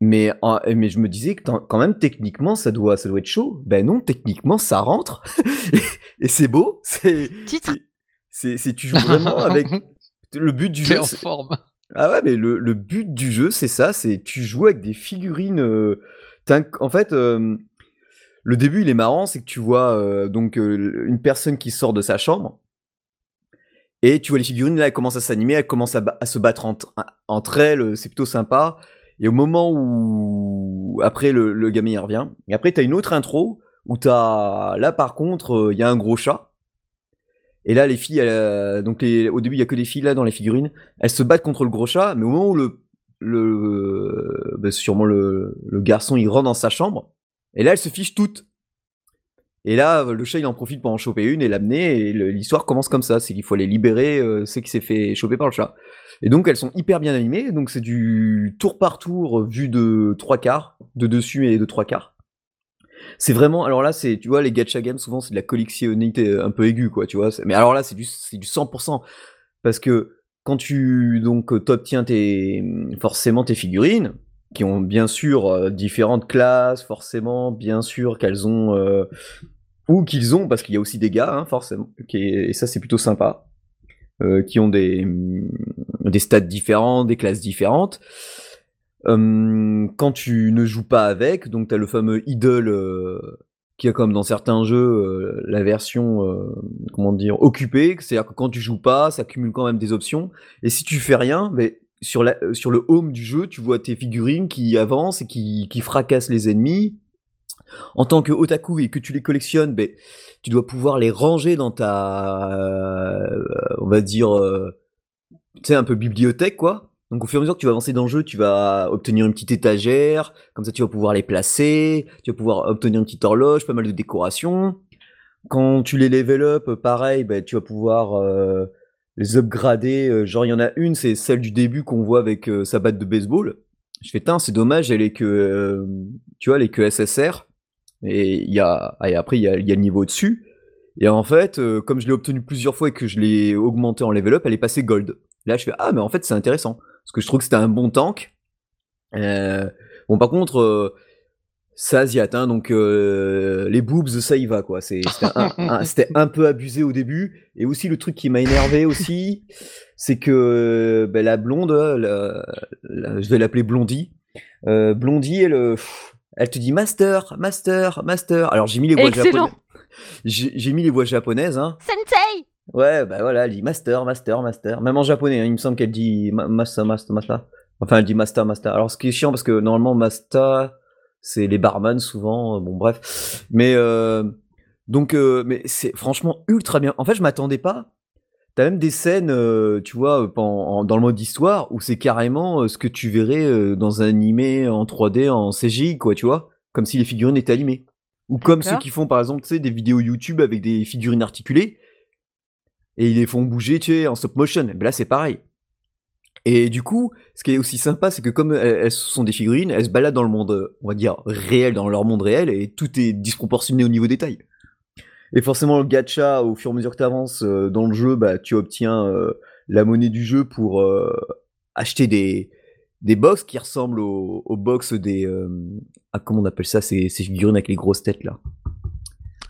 Mais je me disais que quand même, techniquement, ça doit être chaud. Ben non, techniquement, ça rentre. Et c'est beau. C'est tu joues vraiment avec... Le but du jeu... C'est en forme. Ah ouais, mais le but du jeu, c'est ça. C'est tu joues avec des figurines... En fait, le début, il est marrant. C'est que tu vois une personne qui sort de sa chambre. Et tu vois les figurines, là, elles commencent à s'animer. Elles commencent à se battre entre elles. C'est plutôt sympa. Et au moment où, après, le gamin il revient. Et après, t'as une autre intro où t'as, là par contre, il y a un gros chat. Et là, les filles, au début, il y a que des filles là dans les figurines. Elles se battent contre le gros chat, mais au moment où sûrement le garçon il rentre dans sa chambre. Et là, elles se fichent toutes. Et là, le chat il en profite pour en choper une et l'amener. Et l'histoire commence comme ça. C'est qu'il faut les libérer, c'est qu'il s'est fait choper par le chat. Et donc elles sont hyper bien animées, donc c'est du tour par tour vu de 3/4, de dessus et de 3/4. C'est vraiment, alors là c'est, tu vois, les gacha games souvent c'est de la collectionnité un peu aiguë quoi, tu vois. Mais alors là c'est du 100%, parce que quand tu t'obtiens forcément tes figurines, qui ont bien sûr différentes classes, forcément bien sûr qu'elles ont ou qu'ils ont, parce qu'il y a aussi des gars hein, forcément, et ça c'est plutôt sympa. Qui ont des stats différents, des classes différentes. Quand tu ne joues pas avec, donc t'as le fameux idle qui a comme dans certains jeux la version occupée, c'est-à-dire que quand tu joues pas, ça cumule quand même des options. Et si tu fais rien, mais sur le home du jeu, tu vois tes figurines qui avancent et qui fracassent les ennemis. En tant que otaku et que tu les collectionnes, tu dois pouvoir les ranger dans ta, on va dire, un peu bibliothèque, quoi. Donc au fur et à mesure que tu vas avancer dans le jeu, tu vas obtenir une petite étagère, comme ça tu vas pouvoir les placer, tu vas pouvoir obtenir une petite horloge, pas mal de décorations. Quand tu les level up, pareil, tu vas pouvoir les upgrader. Genre il y en a une, c'est celle du début qu'on voit avec sa batte de baseball. Je fais, c'est dommage, elle est que, tu vois, elle est que SSR. Et après, il y a le niveau au-dessus. Et en fait, comme je l'ai obtenu plusieurs fois et que je l'ai augmenté en level up, elle est passée gold. Là, je fais, mais en fait, c'est intéressant. Parce que je trouve que c'était un bon tank. Bon, par contre, c'est asiat, hein, donc les boobs, ça y va, quoi. C'était un peu abusé au début. Et aussi, le truc qui m'a énervé aussi, c'est que la blonde, je vais l'appeler Blondie. Blondie, elle te dit master. Alors j'ai mis les voix japonaises. J'ai mis les voix japonaises. Hein. Sensei. Ouais, voilà, elle dit master. Même en japonais, hein, il me semble qu'elle dit master. Enfin, elle dit master. Alors ce qui est chiant parce que normalement master, c'est les barman souvent. Bon bref, mais mais c'est franchement ultra bien. En fait, je m'attendais pas. T'as même des scènes, tu vois, dans le mode histoire, où c'est carrément ce que tu verrais dans un animé en 3D, en CGI, quoi, tu vois, comme si les figurines étaient animées. Ou comme ceux qui font, par exemple, tu sais, des vidéos YouTube avec des figurines articulées, et ils les font bouger, tu sais, en stop motion. Ben là, c'est pareil. Et du coup, ce qui est aussi sympa, c'est que comme elles sont des figurines, elles se baladent dans le monde, on va dire, réel, dans leur monde réel, et tout est disproportionné au niveau des tailles. Et forcément, le gacha, au fur et à mesure que tu avances dans le jeu, tu obtiens la monnaie du jeu pour acheter des box qui ressemblent aux box des... comment on appelle ça, ces figurines avec les grosses têtes, là.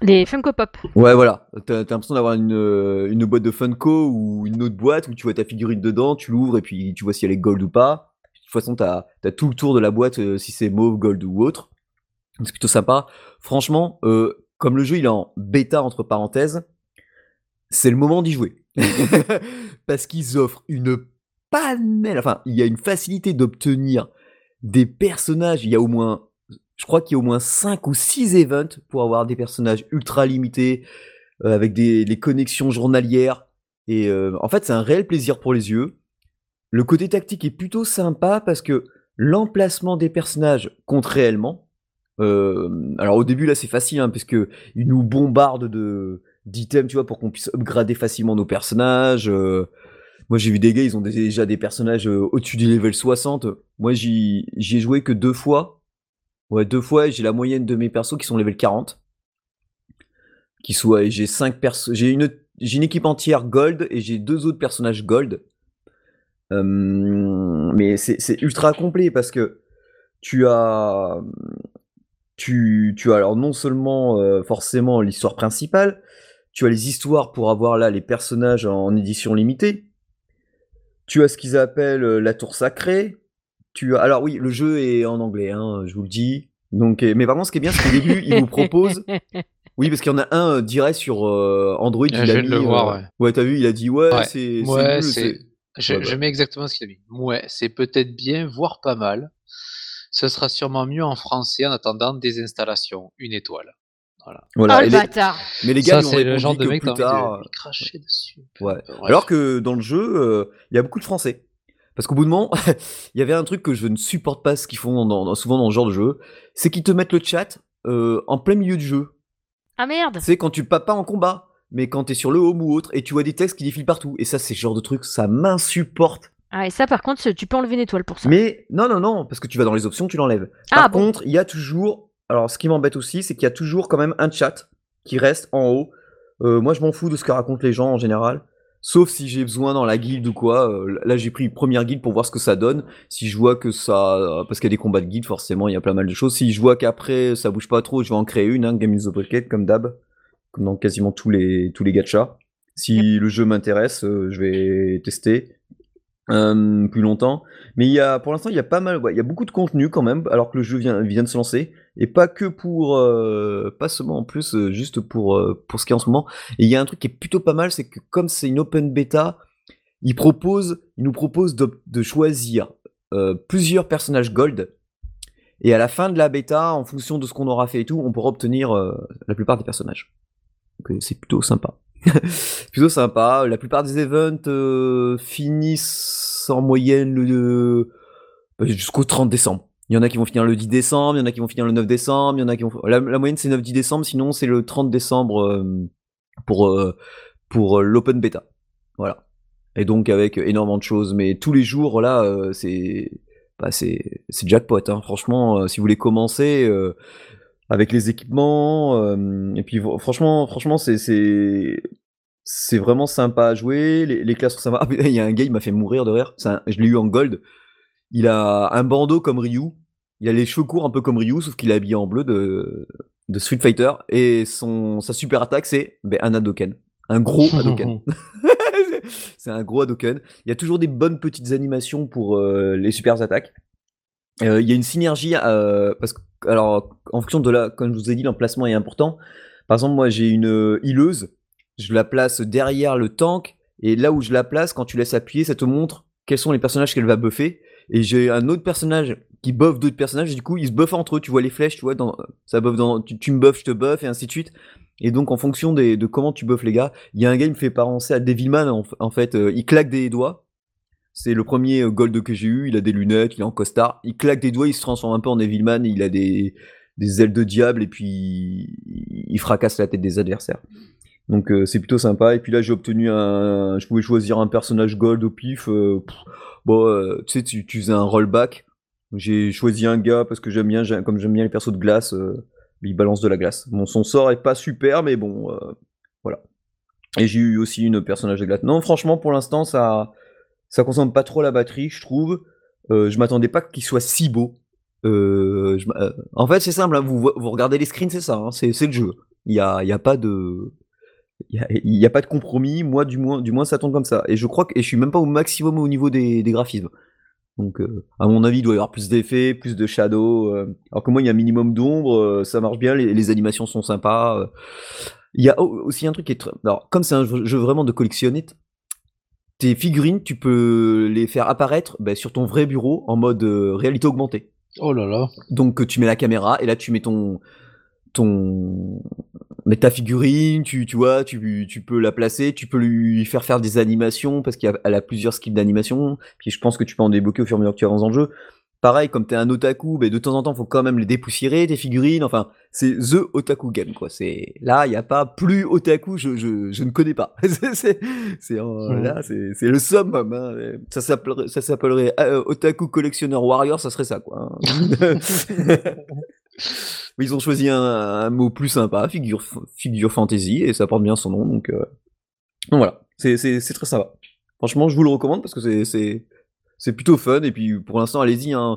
Les Funko Pop. Ouais, voilà. T'as l'impression d'avoir une boîte de Funko ou une autre boîte où tu vois ta figurine dedans, tu l'ouvres et puis tu vois si elle est gold ou pas. De toute façon, t'as tout le tour de la boîte, si c'est mauve, gold ou autre. C'est plutôt sympa. Franchement... comme le jeu il est en bêta entre parenthèses, c'est le moment d'y jouer. Parce qu'ils offrent une panne. Enfin, il y a une facilité d'obtenir des personnages. Je crois qu'il y a au moins 5 ou 6 events pour avoir des personnages ultra limités, avec les connexions journalières. Et en fait, c'est un réel plaisir pour les yeux. Le côté tactique est plutôt sympa parce que l'emplacement des personnages compte réellement. Alors au début là c'est facile hein, parce que ils nous bombardent d'items, tu vois, pour qu'on puisse upgrader facilement nos personnages. Moi j'ai vu des gars, ils ont déjà des personnages au-dessus du level 60. Moi j'y ai joué que deux fois. Ouais, deux fois, et j'ai la moyenne de mes persos qui sont level 40. Qui soit, et j'ai cinq persos, j'ai une équipe entière gold et j'ai deux autres personnages gold. Mais c'est ultra complet parce que tu as alors non seulement forcément l'histoire principale, tu as les histoires pour avoir là les personnages en édition limitée. Tu as ce qu'ils appellent la tour sacrée. Alors oui, le jeu est en anglais, hein, je vous le dis. Donc, mais par contre, ce qui est bien, c'est qu'au début, ils vous proposent. Oui, parce qu'il y en a un direct sur Android. Il a mis, le voir, ouais. Ouais, t'as vu, il a dit ouais. c'est nul. Je mets exactement ce qu'il a mis. Ouais, c'est peut-être bien, voire pas mal. Ce sera sûrement mieux en français en attendant des installations. Une étoile. Voilà. Oh le bâtard. Mais les gars, c'est le genre de mec qui a craché dessus. Ouais. Alors que dans le jeu, il y a beaucoup de français. Parce qu'au bout de moment, il y avait un truc que je ne supporte pas, ce qu'ils font souvent dans ce genre de jeu, c'est qu'ils te mettent le chat en plein milieu du jeu. Ah merde! C'est quand tu papes pas en combat, mais quand t'es sur le home ou autre, et tu vois des textes qui défilent partout. Et ça, c'est ce genre de truc, ça m'insupporte. Ah, et ça, par contre, tu peux enlever une étoile pour ça. Mais non, parce que tu vas dans les options, tu l'enlèves. Par contre, il y a toujours. Alors, ce qui m'embête aussi, c'est qu'il y a toujours quand même un chat qui reste en haut. Moi, je m'en fous de ce que racontent les gens en général. Sauf si j'ai besoin dans la guilde ou quoi. Là, j'ai pris une première guilde pour voir ce que ça donne. Si je vois que ça... Parce qu'il y a des combats de guilde, forcément, il y a plein mal de choses. Si je vois qu'après, ça bouge pas trop, je vais en créer une. Hein, Game in the Pocket, comme d'hab. Comme dans quasiment tous les gachas. Si le jeu m'intéresse, je vais tester plus longtemps. Mais pour l'instant, il y a pas mal... Ouais, il y a beaucoup de contenu quand même, alors que le jeu vient de se lancer. Et pas que pour... pas seulement en plus, juste pour ce qu'il y a en ce moment. Et il y a un truc qui est plutôt pas mal, c'est que comme c'est une open bêta, ils nous proposent de choisir plusieurs personnages gold. Et à la fin de la bêta, en fonction de ce qu'on aura fait et tout, on pourra obtenir la plupart des personnages. Donc c'est plutôt sympa. La plupart des events finissent en moyenne jusqu'au 30 décembre. Il y en a qui vont finir le 10 décembre, il y en a qui vont finir le 9 décembre, il y en a qui vont... La moyenne c'est 9-10 décembre, sinon c'est le 30 décembre pour l'open bêta. Voilà. Et donc avec énormément de choses, mais tous les jours là c'est jackpot hein. Franchement, si vous voulez commencer avec les équipements et puis franchement c'est vraiment sympa à jouer, les classes sont sympas. Ah, il y a un gars, il m'a fait mourir de rire. Je l'ai eu en gold. Il a un bandeau comme Ryu, il a les cheveux courts un peu comme Ryu, sauf qu'il est habillé en bleu de Street Fighter, et sa super attaque c'est un Hadouken, un gros Hadouken. C'est un gros Hadouken. Il y a toujours des bonnes petites animations pour les super attaques. Il y a une synergie parce que alors en fonction de la, comme je vous ai dit, l'emplacement est important. Par exemple, moi j'ai une healeuse, je la place derrière le tank, et là où je la place, quand tu laisses appuyer, ça te montre quels sont les personnages qu'elle va buffer. Et j'ai un autre personnage qui buffe d'autres personnages, et du coup ils se buffent entre eux, tu vois les flèches, tu vois, tu me buffes, je te buffe, et ainsi de suite. Et donc en fonction de comment tu buffes les gars, il y a un gars qui me fait penser à Devilman en fait, il claque des doigts, c'est le premier gold que j'ai eu, il a des lunettes, il est en costard, il claque des doigts, il se transforme un peu en Devilman, il a des ailes de diable, et puis il fracasse la tête des adversaires. Donc c'est plutôt sympa. Et puis là j'ai obtenu je pouvais choisir un personnage gold au pif. Tu sais, tu faisais un rollback. J'ai choisi un gars parce que j'aime bien les persos de glace. Il balance de la glace. Bon, son sort est pas super, mais bon, voilà. Et j'ai eu aussi une personnage de glace. Non, franchement, pour l'instant ça consomme pas trop la batterie, je trouve. Je m'attendais pas qu'il soit si beau. En fait, c'est simple. Hein, vous regardez les screens, c'est ça. Hein, c'est le jeu. Il n'y a pas de compromis, moi du moins ça tombe comme ça. Et je crois que je suis même pas au maximum au niveau des graphismes. Donc à mon avis il doit y avoir plus d'effets, plus de shadow. Alors que moi il y a un minimum d'ombre, ça marche bien, les animations sont sympas. Il y a aussi un truc qui est... Alors comme c'est un jeu vraiment de collectionniste, tes figurines tu peux les faire apparaître sur ton vrai bureau en mode réalité augmentée. Oh là là. Donc tu mets la caméra et là tu mets ta figurine, tu vois, tu peux la placer, tu peux lui faire des animations, parce qu'elle a plusieurs skips d'animation, puis je pense que tu peux en débloquer au fur et à mesure que tu avances dans le jeu. pareil, comme t'es un otaku, bah, de temps en temps, faut quand même les dépoussiérer, tes figurines. Enfin, c'est The Otaku Game, quoi. C'est, là, il n'y a pas plus otaku, je ne connais pas. Là, c'est le summum. Hein. Ça s'appellerait Otaku Collectionneur Warrior, ça serait ça, quoi. Mais ils ont choisi un mot plus sympa, Figure Fantasy, et ça porte bien son nom, donc voilà, c'est très sympa. Franchement, je vous le recommande parce que c'est plutôt fun, et puis pour l'instant, allez-y, hein.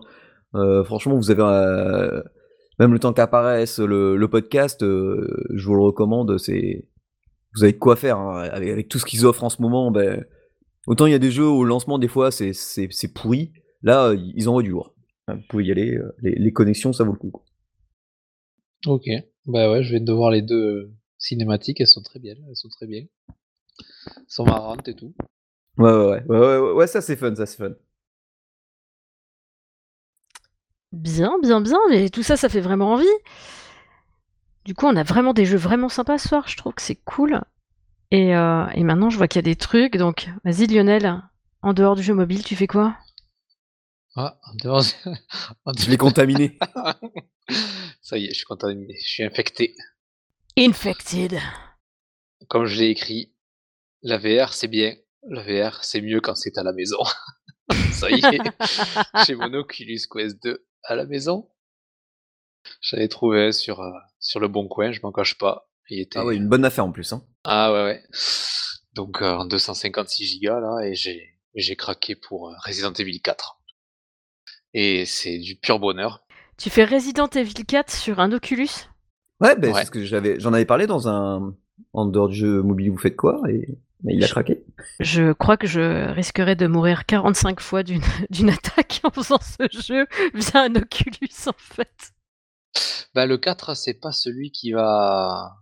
Franchement, vous avez même le temps qu'apparaisse le podcast, je vous le recommande, vous avez de quoi faire, hein. Avec tout ce qu'ils offrent en ce moment, ben, autant il y a des jeux au lancement, des fois, c'est pourri, là, ils envoient du lourd. Vous pouvez y aller, les connexions, ça vaut le coup, quoi. Ok, bah ouais, je vais devoir les deux cinématiques, elles sont très bien. Elles sont marrantes et tout. Ouais, ça c'est fun. Bien, mais tout ça, ça fait vraiment envie. Du coup, on a vraiment des jeux vraiment sympas ce soir, je trouve que c'est cool. Et maintenant, je vois qu'il y a des trucs, donc vas-y Lionel, en dehors du jeu mobile, tu fais quoi ? Ah, je l'ai contaminé. Ça y est, je suis contaminé, je suis infecté. Infected. Comme je l'ai écrit, la VR c'est bien, la VR c'est mieux quand c'est à la maison. Ça y est, j'ai mon Oculus Quest 2 à la maison. J'avais trouvé un sur le Bon Coin, je m'en cache pas. Il était... Ah ouais, une bonne affaire en plus. Hein. Ah ouais. Donc en 256 Go là, et j'ai craqué pour Resident Evil 4. Et c'est du pur bonheur. Tu fais Resident Evil 4 sur un Oculus ? Ouais, ben ouais. C'est ce que j'en avais parlé dans un en dehors du jeu mobile, vous faites quoi ? Mais il a craqué. Je crois que je risquerais de mourir 45 fois d'une attaque en faisant ce jeu via un Oculus en fait. Bah le 4, c'est pas celui qui va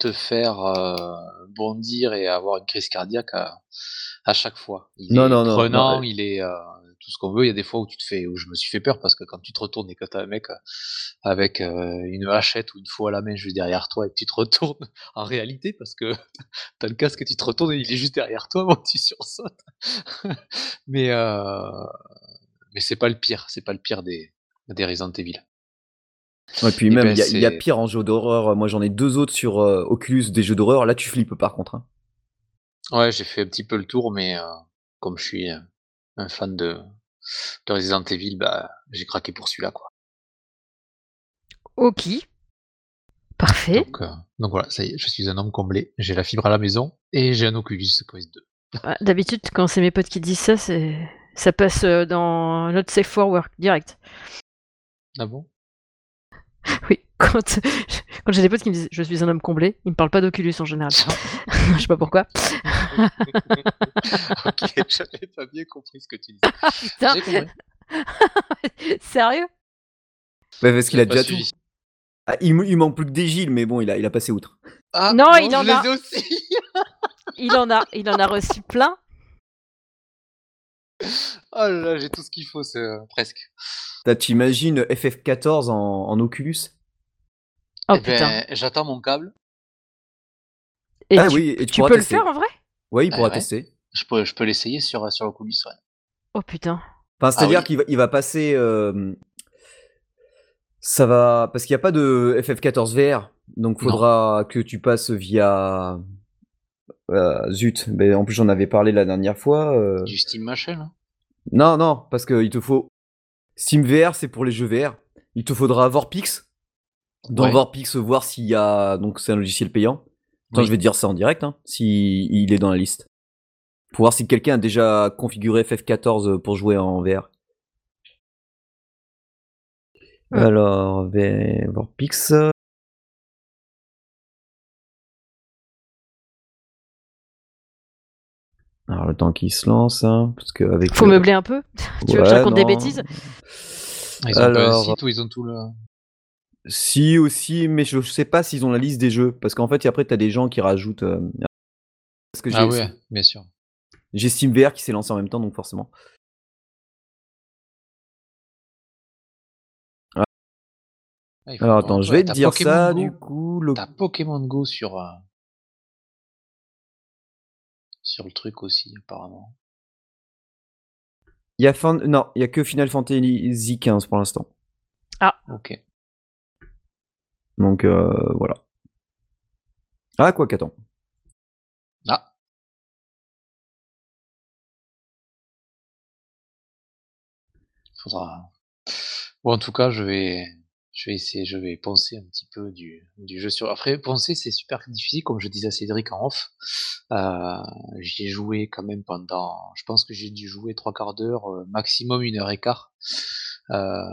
te faire bondir et avoir une crise cardiaque à chaque fois. Il est prenant, il est tout ce qu'on veut. Il y a des fois où je me suis fait peur parce que quand tu te retournes et que t'as un mec avec une hachette ou une faux à la main juste derrière toi et que tu te retournes en réalité parce que t'as le casque et tu te retournes et il est juste derrière toi, bon, tu sursautes. Mais c'est pas le pire des Resident Evil. Ouais, puis même, il y a pire en jeu d'horreur. Moi, j'en ai deux autres sur Oculus, des jeux d'horreur. Là, tu flippes par contre. Hein. Ouais, j'ai fait un petit peu le tour, mais comme je suis un fan de Resident Evil, bah, j'ai craqué pour celui-là, quoi. Ok. Parfait. Donc voilà, ça y est, je suis un homme comblé. J'ai la fibre à la maison et j'ai un Oculus Quest 2. Ouais, d'habitude, quand c'est mes potes qui disent ça, ça passe dans notre safe for work direct. Ah bon ? Oui, quand j'ai des potes qui me disent « Je suis un homme comblé », ils me parlent pas d'Oculus en général. Je sais pas pourquoi. Ok, j'avais pas bien compris ce que tu disais. Ah, j'ai compris. Sérieux ? Ouais, parce qu'il a déjà suivi. Tout. Ah, il manque plus que des Gilles, mais bon, il a passé outre. Ah, non, il en a. Aussi. il en a reçu plein. Oh là là, j'ai tout ce qu'il faut, c'est presque. T'imagines FF14 en Oculus ? Oh eh putain. Ben, j'attends mon câble. Et tu peux tester. Le faire en vrai ? Oui, il pourra tester. Je peux l'essayer sur Oculus, ouais. Oh putain. Enfin, c'est-à-dire qu'il va passer... Ça va... Parce qu'il n'y a pas de FF14 VR, donc faudra que tu passes via... zut, mais en plus j'en avais parlé la dernière fois. Du Steam Machine hein. Non, parce qu'il te faut... SteamVR, c'est pour les jeux VR. Il te faudra Warpix. Warpix, voir s'il y a... Donc, c'est un logiciel payant. Attends, je vais te dire ça en direct, hein, s'il est dans la liste. Pour voir si quelqu'un a déjà configuré FF14 pour jouer en VR. Ouais. Alors, Warpix... Alors, le temps qu'il se lance, hein, parce que avec... Faut meubler un peu. Tu veux que je raconte des bêtises ? Ils ont le site où ils ont tout le... Si, aussi, mais je sais pas s'ils ont la liste des jeux. Parce qu'en fait, après, t'as des gens qui rajoutent... Parce que bien sûr. J'ai SteamVR qui s'est lancé en même temps, donc forcément. Alors, attends, je vais te dire Pokémon ça, Go. Du coup... T'as Pokémon Go sur... Sur le truc aussi, apparemment. Il y a non, il y a que Final Fantasy XV pour l'instant. Ah, ok. Donc voilà. Ah, quoi qu'attends. Ah. Faudra. Bon, en tout cas, je vais essayer, je vais penser un petit peu du jeu sur. Après, penser, c'est super difficile, comme je disais à Cédric en off. J'y ai joué quand même pendant, je pense que j'ai dû jouer 3/4 d'heure, maximum 1h15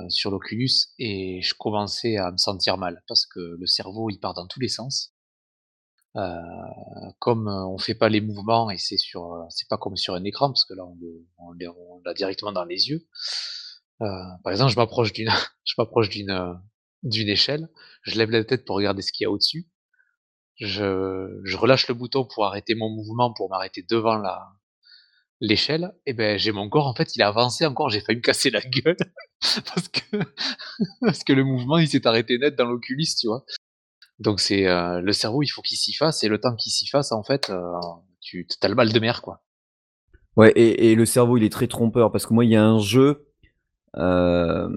sur l'Oculus, et je commençais à me sentir mal parce que le cerveau il part dans tous les sens. Comme on fait pas les mouvements et c'est pas comme sur un écran parce que là on l'a directement dans les yeux. Par exemple, je m'approche d'une échelle, je lève la tête pour regarder ce qu'il y a au-dessus, je relâche le bouton pour arrêter mon mouvement, pour m'arrêter devant l'échelle, et ben j'ai mon corps en fait, il a avancé encore, j'ai failli me casser la gueule parce que le mouvement il s'est arrêté net dans l'Oculus, tu vois. Donc c'est le cerveau, il faut qu'il s'y fasse, et le temps qu'il s'y fasse en fait, tu t'as le mal de mer quoi. Ouais, et le cerveau il est très trompeur parce que moi il y a un jeu, je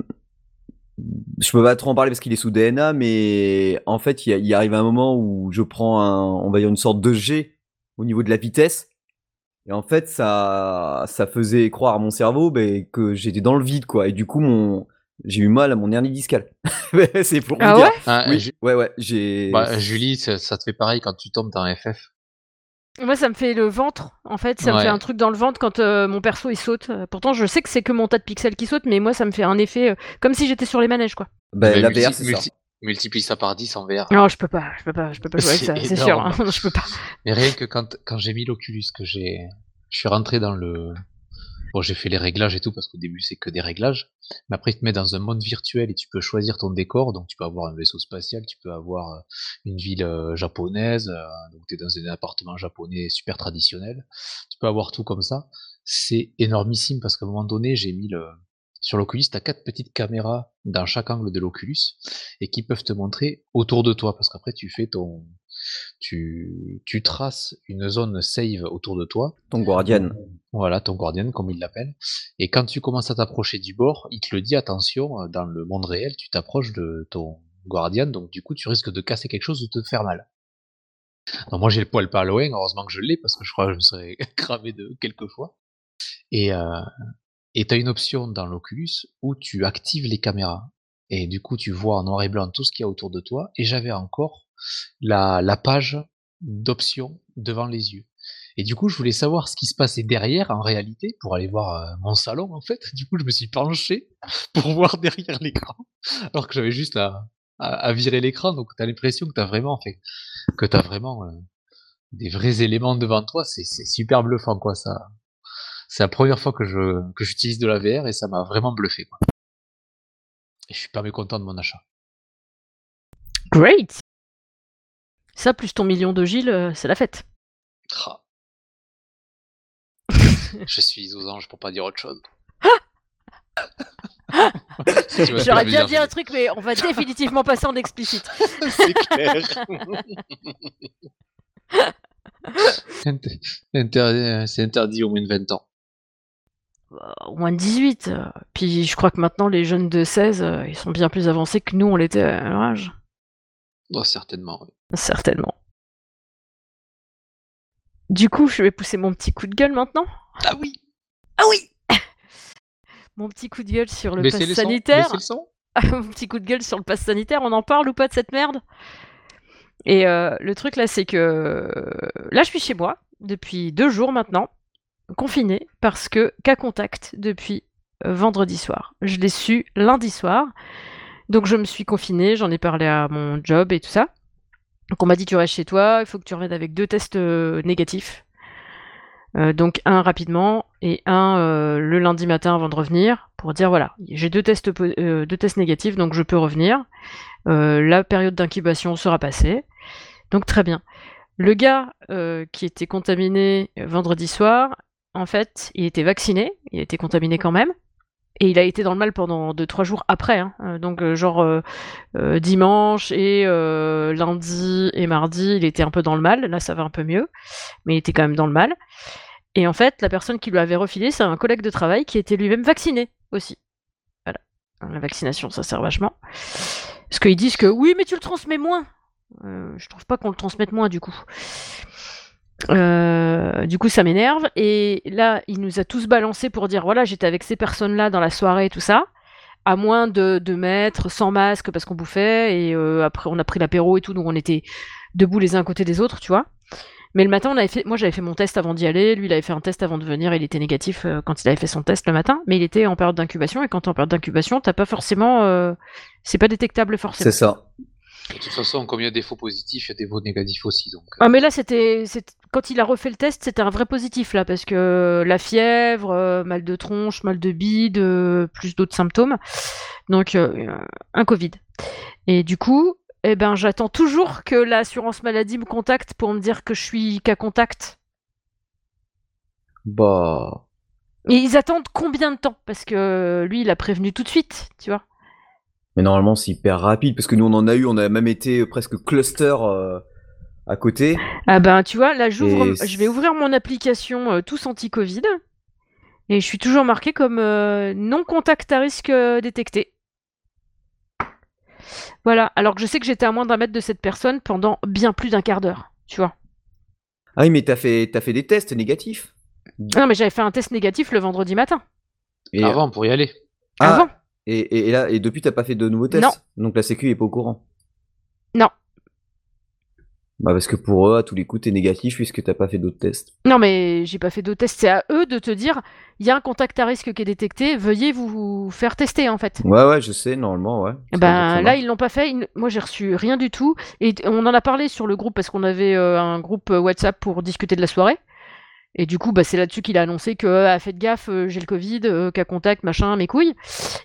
peux pas trop en parler parce qu'il est sous DNA, mais en fait il arrive un moment où je prends on va dire une sorte de G au niveau de la vitesse, et en fait ça faisait croire à mon cerveau que j'étais dans le vide quoi, et du coup j'ai eu mal à mon hernie discale. C'est pour vous dire. Julie, ça te fait pareil quand tu tombes dans un FF? Moi, ça me fait le ventre, en fait. Ça me fait un truc dans le ventre quand mon perso, il saute. Pourtant, je sais que c'est que mon tas de pixels qui saute, mais moi, ça me fait un effet comme si j'étais sur les manèges, quoi. La VR, c'est ça. Multiplie ça par 10 en VR. Non, je peux pas jouer avec ça, c'est sûr. Hein. Je peux pas. Mais rien que quand j'ai mis l'Oculus, je suis rentré dans le... Bon, j'ai fait les réglages et tout, parce qu'au début, c'est que des réglages. Mais après, ils te mettent dans un monde virtuel et tu peux choisir ton décor. Donc, tu peux avoir un vaisseau spatial, tu peux avoir une ville japonaise. Donc, t'es dans un appartement japonais super traditionnel. Tu peux avoir tout comme ça. C'est énormissime parce qu'à un moment donné, j'ai mis sur l'Oculus, t'as 4 petites caméras dans chaque angle de l'Oculus et qui peuvent te montrer autour de toi. Parce qu'après, tu fais tu traces une zone save autour de toi. Ton guardian. Voilà, ton guardian, comme il l'appelle. Et quand tu commences à t'approcher du bord, il te le dit, attention, dans le monde réel, tu t'approches de ton guardian, donc du coup, tu risques de casser quelque chose ou de te faire mal. Alors moi, j'ai le poil pas loin, heureusement que je l'ai, parce que je crois que je me serais cramé de quelques fois. Et t'as une option dans l'Oculus où tu actives les caméras. Et du coup, tu vois en noir et blanc tout ce qu'il y a autour de toi. Et j'avais encore la page d'options devant les yeux. Et du coup, je voulais savoir ce qui se passait derrière en réalité pour aller voir mon salon en fait. Du coup, je me suis penché pour voir derrière l'écran alors que j'avais juste à virer l'écran. Donc, t'as l'impression que t'as vraiment des vrais éléments devant toi. C'est super bluffant quoi. Ça, c'est la première fois que j'utilise de la VR et ça m'a vraiment bluffé quoi. Et je suis pas mécontent de mon achat. Great. Ça, plus ton million de Gilles, c'est la fête. Je suis aux anges pour pas dire autre chose. J'aurais bien dit un truc, mais on va définitivement passer en explicite. C'est clair. C'est interdit au moins de 20 ans. Au moins de 18. Puis je crois que maintenant, les jeunes de 16, ils sont bien plus avancés que nous, on l'était à leur âge. Oh, certainement, oui. Certainement. Du coup, je vais pousser mon petit coup de gueule maintenant. Ah oui. Mon petit coup de gueule sur le pass sanitaire. Mon petit coup de gueule sur le pass sanitaire. On en parle ou pas de cette merde? Et le truc là, c'est que là, je suis chez moi depuis 2 jours maintenant, confinée, parce que cas contact depuis vendredi soir. Je l'ai su lundi soir. Donc je me suis confinée, j'en ai parlé à mon job et tout ça. Donc on m'a dit tu restes chez toi, il faut que tu reviennes avec 2 tests négatifs. Donc un rapidement et un le lundi matin avant de revenir pour dire voilà, j'ai 2 tests négatifs donc je peux revenir. La période d'incubation sera passée. Donc très bien. Le gars qui était contaminé vendredi soir, en fait, il était vacciné, il était contaminé quand même. Et il a été dans le mal pendant 2-3 jours après. Hein. Donc genre dimanche et lundi et mardi, il était un peu dans le mal. Là, ça va un peu mieux. Mais il était quand même dans le mal. Et en fait, la personne qui lui avait refilé, c'est un collègue de travail qui était lui-même vacciné aussi. Voilà. La vaccination, ça sert vachement. Parce qu'ils disent que oui, mais tu le transmets moins. Je trouve pas qu'on le transmette moins du coup. Du coup, ça m'énerve. Et là, il nous a tous balancé pour dire voilà, j'étais avec ces personnes-là dans la soirée et tout ça, à moins de 2 mètres, sans masque parce qu'on bouffait. Et après, on a pris l'apéro et tout, donc on était debout les uns à côté des autres, tu vois. Mais le matin, moi j'avais fait mon test avant d'y aller, lui il avait fait un test avant de venir, il était négatif quand il avait fait son test le matin, mais il était en période d'incubation, et quand t'es en période d'incubation, t'as pas forcément... c'est pas détectable forcément. C'est ça. De toute façon, comme il y a des faux positifs, il y a des faux négatifs aussi. Donc... Ah mais là, c'était... quand il a refait le test, c'était un vrai positif là, parce que la fièvre, mal de tronche, mal de bide, plus d'autres symptômes, donc un Covid. Et du coup... Eh ben, j'attends toujours que l'assurance maladie me contacte pour me dire que je suis cas contact. Bah. Et ils attendent combien de temps ? Parce que lui, il a prévenu tout de suite, tu vois. Mais normalement, c'est hyper rapide, parce que nous, on en a eu, on a même été presque cluster à côté. Ah ben, tu vois, là, je vais ouvrir mon application Tous Anti-Covid, et je suis toujours marqué comme non contact à risque détecté. Voilà, alors que je sais que j'étais à moins d'un mètre de cette personne pendant bien plus d'un quart d'heure, tu vois. Ah oui, mais t'as fait des tests négatifs. Non, mais j'avais fait un test négatif le vendredi matin. Et avant, pour y aller. Ah, avant. Et là, et depuis, t'as pas fait de nouveaux tests. Non. Donc la Sécu est pas au courant. Non. Bah parce que pour eux, à tous les coups, t'es négatif puisque t'as pas fait d'autres tests. Non, mais j'ai pas fait d'autres tests. C'est à eux de te dire, il y a un contact à risque qui est détecté, veuillez vous faire tester, en fait. Ouais, je sais, normalement, ouais. Ben là, ils l'ont pas fait. Moi, j'ai reçu rien du tout. Et on en a parlé sur le groupe parce qu'on avait un groupe WhatsApp pour discuter de la soirée. Et du coup, bah, c'est là-dessus qu'il a annoncé que faites gaffe, j'ai le Covid, cas contact, machin, mes couilles.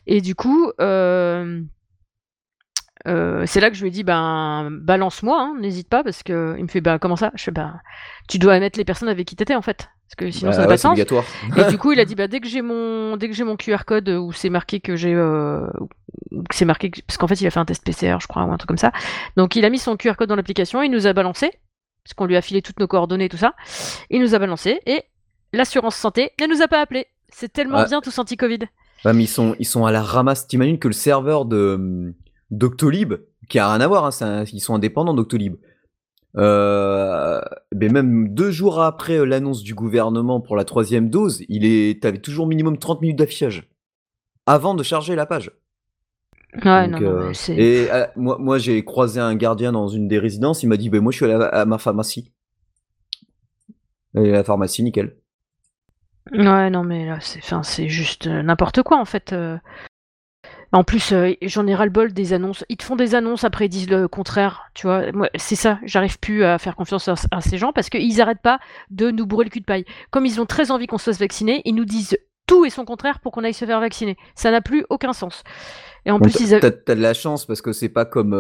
Et du coup... c'est là que je lui ai dit balance-moi, n'hésite pas, parce que il me fait comment ça ? Je fais tu dois mettre les personnes avec qui t'étais en fait, parce que sinon ça n'a pas de sens. Obligatoire. Et du coup il a dit dès que j'ai mon QR code où c'est marqué que j'ai parce qu'en fait il a fait un test PCR je crois ou un truc comme ça, donc il a mis son QR code dans l'application, il nous a balancé parce qu'on lui a filé toutes nos coordonnées et tout ça, il nous a balancé et l'assurance santé ne nous a pas appelé. C'est tellement bien Tous Anti-Covid. Bah, mais ils sont à la ramasse. T'imagines que le serveur de Doctolib, qui a rien à voir, ils sont indépendants Doctolib. Mais même 2 jours après l'annonce du gouvernement pour la 3e dose, t'avais toujours minimum 30 minutes d'affichage avant de charger la page. Ouais, donc, non, c'est... Et moi, j'ai croisé un gardien dans une des résidences, il m'a dit moi je suis à ma pharmacie. Et la pharmacie, nickel. Ouais, non, mais là, c'est juste n'importe quoi en fait. En plus, j'en ai ras-le-bol des annonces. Ils te font des annonces, après ils disent le contraire. Tu vois, moi, c'est ça, j'arrive plus à faire confiance à ces gens parce qu'ils n'arrêtent pas de nous bourrer le cul de paille. Comme ils ont très envie qu'on se fasse vacciner, ils nous disent tout et son contraire pour qu'on aille se faire vacciner. Ça n'a plus aucun sens. Et en plus, t'as de la chance parce que c'est pas comme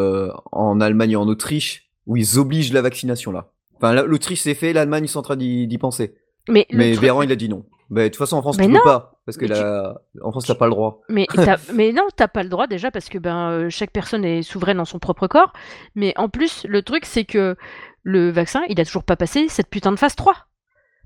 en Allemagne et en Autriche où ils obligent la vaccination là. Enfin, l'Autriche c'est fait, l'Allemagne ils sont en train d'y penser. Mais Véran il a dit non. Mais de toute façon en France tu peux pas. Parce que en France, t'as pas le droit. Mais non, t'as pas le droit déjà parce que chaque personne est souveraine en son propre corps. Mais en plus, le truc, c'est que le vaccin, il a toujours pas passé cette putain de phase 3.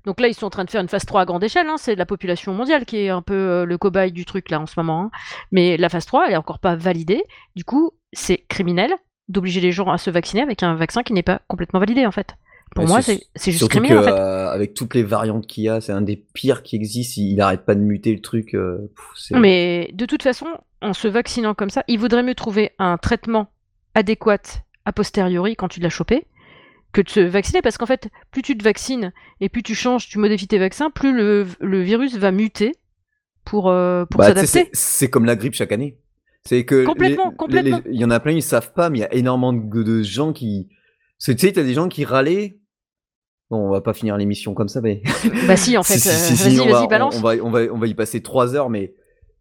Donc là, ils sont en train de faire une phase 3 à grande échelle. C'est la population mondiale qui est un peu le cobaye du truc là en ce moment. Mais la phase 3, elle est encore pas validée. Du coup, c'est criminel d'obliger les gens à se vacciner avec un vaccin qui n'est pas complètement validé en fait. Pour moi, c'est juste criminel, en fait. Avec toutes les variantes qu'il y a, c'est un des pires qui existent. Il n'arrête pas de muter le truc. Mais de toute façon, en se vaccinant comme ça, il vaudrait mieux trouver un traitement adéquat a posteriori quand tu l'as chopé que de se vacciner. Parce qu'en fait, plus tu te vaccines et plus tu changes, tu modifies tes vaccins, plus le virus va muter pour s'adapter. C'est comme la grippe chaque année. C'est que complètement. Il y en a plein, ils ne savent pas, mais il y a énormément de gens qui... Tu sais, t'as des gens qui râlaient. Bon, on va pas finir l'émission comme ça, mais. Bah si, en fait. Vas-y, balance. On va y passer 3 heures, mais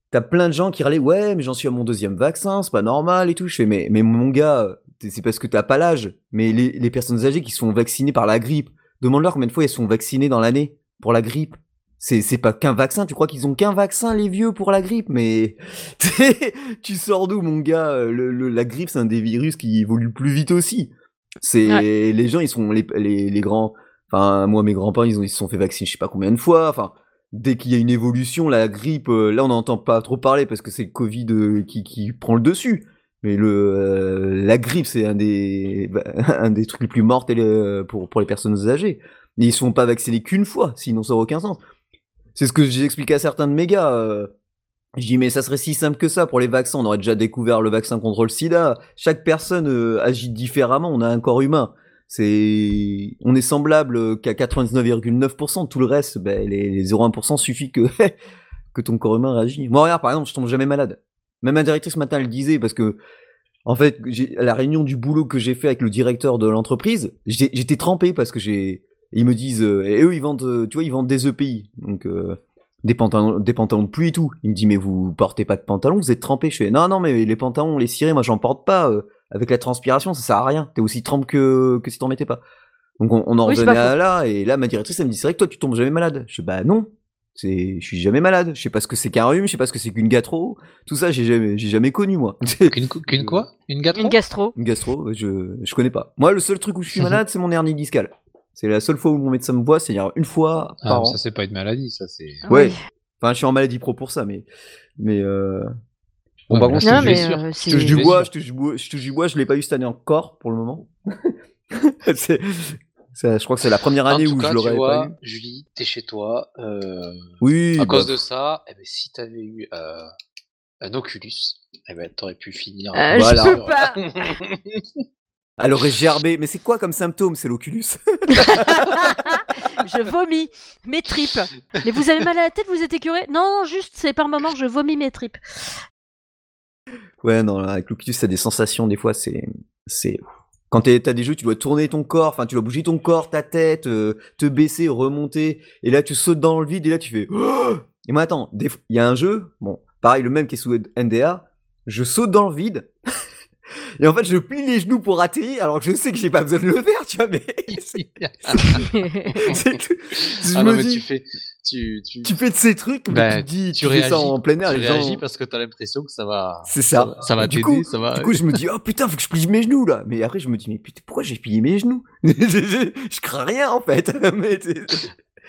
t'as plein de gens qui râlaient. Ouais, mais j'en suis à mon 2e vaccin, c'est pas normal et tout. Je fais, mais mon gars, c'est parce que t'as pas l'âge. Mais les personnes âgées qui sont vaccinées par la grippe, demande-leur combien de fois elles sont vaccinées dans l'année pour la grippe. C'est pas qu'un vaccin. Tu crois qu'ils ont qu'un vaccin, les vieux, pour la grippe, mais tu sors d'où, mon gars? La grippe, c'est un des virus qui évolue plus vite aussi. Les gens, ils sont les grands, Enfin, moi, mes grands-parents, ils se sont fait vacciner je sais pas combien de fois. Enfin, dès qu'il y a une évolution, la grippe, là, on n'entend pas trop parler parce que c'est le Covid qui prend le dessus. Mais la grippe, c'est un des trucs les plus mortels pour les personnes âgées. Et ils ne sont pas vaccinés qu'une fois, sinon ça n'a aucun sens. C'est ce que j'ai expliqué à certains de mes gars. Je dis, mais ça serait si simple que ça pour les vaccins. On aurait déjà découvert le vaccin contre le sida. Chaque personne agit différemment. On a un corps humain. On est semblable qu'à 99,9%. Tout le reste, les 0,1% suffit que ton corps humain réagisse. Moi, regarde, par exemple, je tombe jamais malade. Même ma directrice ce matin, elle disait, parce que, en fait, à la réunion du boulot que j'ai fait avec le directeur de l'entreprise, j'étais trempé parce que ils me disent, et eux, ils vendent, tu vois, ils vendent des EPI. Donc, des pantalons de pluie et tout. Il me dit, mais vous portez pas de pantalons, vous êtes trempé. Je fais, non, mais les pantalons, les cirés, moi j'en porte pas. Avec la transpiration, ça sert à rien. T'es aussi trempé que si t'en mettais pas. Donc on en revenait à là, et là ma directrice elle me dit, c'est vrai que toi tu tombes jamais malade. Je fais, non, je suis jamais malade. Je sais pas ce que c'est qu'un rhume, je sais pas ce que c'est qu'une gastro. Tout ça j'ai jamais connu moi. Qu'une quoi? Une gastro? Une gastro, je connais pas. Moi le seul truc où je suis malade c'est mon hernie discale. C'est la seule fois où mon médecin me voit, c'est-à-dire une fois par an. Ça, c'est pas une maladie, ça, c'est... Ouais. Enfin, je suis en maladie pro pour ça, mais bon, par contre, je touche du bois, je l'ai pas eu cette année encore, pour le moment. Je crois que c'est la première année où je l'aurais pas eu. Julie, t'es chez toi. Oui. À cause de ça, si t'avais eu un Oculus, t'aurais pu finir... Voilà. Je peux pas. Elle aurait gerbé. Mais c'est quoi comme symptôme? C'est l'Oculus. Je vomis mes tripes. Mais vous avez mal à la tête, vous êtes écœuré? Non, juste, c'est par moment que je vomis mes tripes. Ouais, non, avec l'Oculus, t'as des sensations, des fois, c'est... Quand t'as des jeux, tu dois tourner ton corps, enfin, tu dois bouger ton corps, ta tête, te baisser, remonter, et là, tu sautes dans le vide, et là, tu fais... Et moi, attends, il y a un jeu, pareil, le même qui est sous NDA, je saute dans le vide... Et en fait, je plie les genoux pour atterrir, alors que je sais que j'ai pas besoin de le faire, tu vois, mais... c'est tout. Tu fais de ces trucs, mais tu dis, tu réagis ça en plein air. Tu réagis gens... parce que t'as l'impression que ça va... C'est ça. Ça va t'aider, ça va... Du coup, je me dis, oh putain, faut que je plie mes genoux, là. Mais après, je me dis, mais putain, pourquoi j'ai plié mes genoux? Je crains rien, en fait. Mais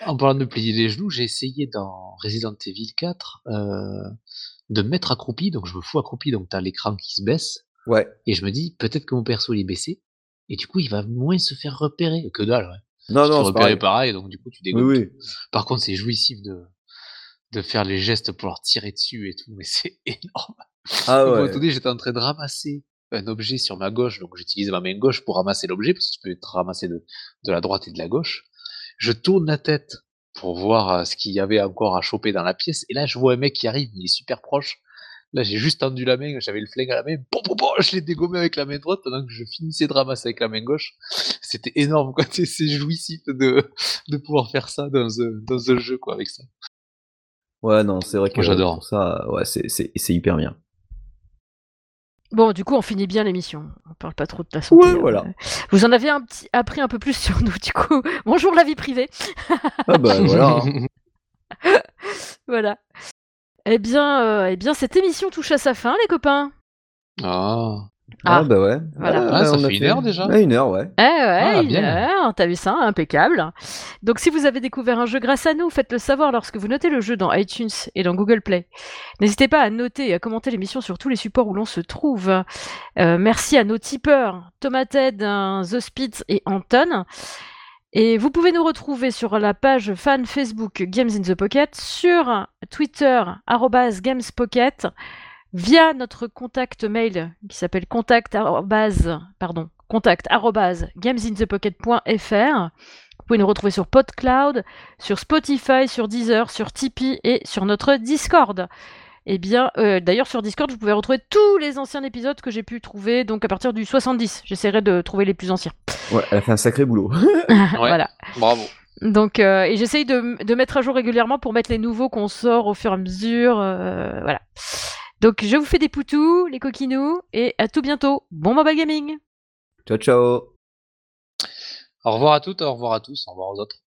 en parlant de plier les genoux, j'ai essayé dans Resident Evil 4 de me mettre accroupi, donc je me fous accroupi, donc t'as l'écran qui se baisse. Ouais. Et je me dis, peut-être que mon perso il est baissé, et du coup il va moins se faire repérer. Que dalle, ouais. Non, non, c'est pareil, donc du coup tu dégoûtes. Oui, oui. Par contre, c'est jouissif de faire les gestes pour leur tirer dessus et tout, mais c'est énorme. Ah ouais. Donc, attendez, j'étais en train de ramasser un objet sur ma gauche, donc j'utilisais ma main gauche pour ramasser l'objet, parce que tu peux être ramassé de la droite et de la gauche. Je tourne la tête pour voir ce qu'il y avait encore à choper dans la pièce, et là je vois un mec qui arrive, il est super proche. Là, j'ai juste tendu la main, j'avais le flingue à la main, je l'ai dégommé avec la main droite pendant que je finissais de ramasser avec la main gauche. C'était énorme, quoi. C'est jouissif de pouvoir faire ça dans un jeu, quoi, avec ça. Ouais, non, c'est vrai que j'adore ça. Ouais, c'est hyper bien. Bon, du coup, on finit bien l'émission. On parle pas trop de la santé. Ouais, voilà. Vous en avez appris un peu plus sur nous, du coup. Bonjour la vie privée. Ah bah voilà. Voilà. Eh bien, cette émission touche à sa fin, les copains. Ah bah ouais. Voilà. Ça fait une heure déjà. Une heure, ouais. Une heure, t'as vu ça, impeccable. Donc si vous avez découvert un jeu grâce à nous, faites-le savoir lorsque vous notez le jeu dans iTunes et dans Google Play. N'hésitez pas à noter et à commenter l'émission sur tous les supports où l'on se trouve. Merci à nos tipeurs, Tomated, The Spitz et Anton. Et vous pouvez nous retrouver sur la page fan Facebook Games in the Pocket, sur Twitter @GamesPocket, via notre contact mail qui s'appelle contact@gamesinthepocket.fr. Vous pouvez nous retrouver sur PodCloud, sur Spotify, sur Deezer, sur Tipeee et sur notre Discord. D'ailleurs, sur Discord, vous pouvez retrouver tous les anciens épisodes que j'ai pu trouver, donc à partir du 70. J'essaierai de trouver les plus anciens. Ouais, elle a fait un sacré boulot. Ouais, voilà. Bravo. Donc, et j'essaye de mettre à jour régulièrement pour mettre les nouveaux qu'on sort au fur et à mesure. Voilà. Donc, je vous fais des poutous, les coquinous, et à tout bientôt. Bon mobile gaming. Ciao, ciao. Au revoir à toutes, au revoir à tous, au revoir aux autres.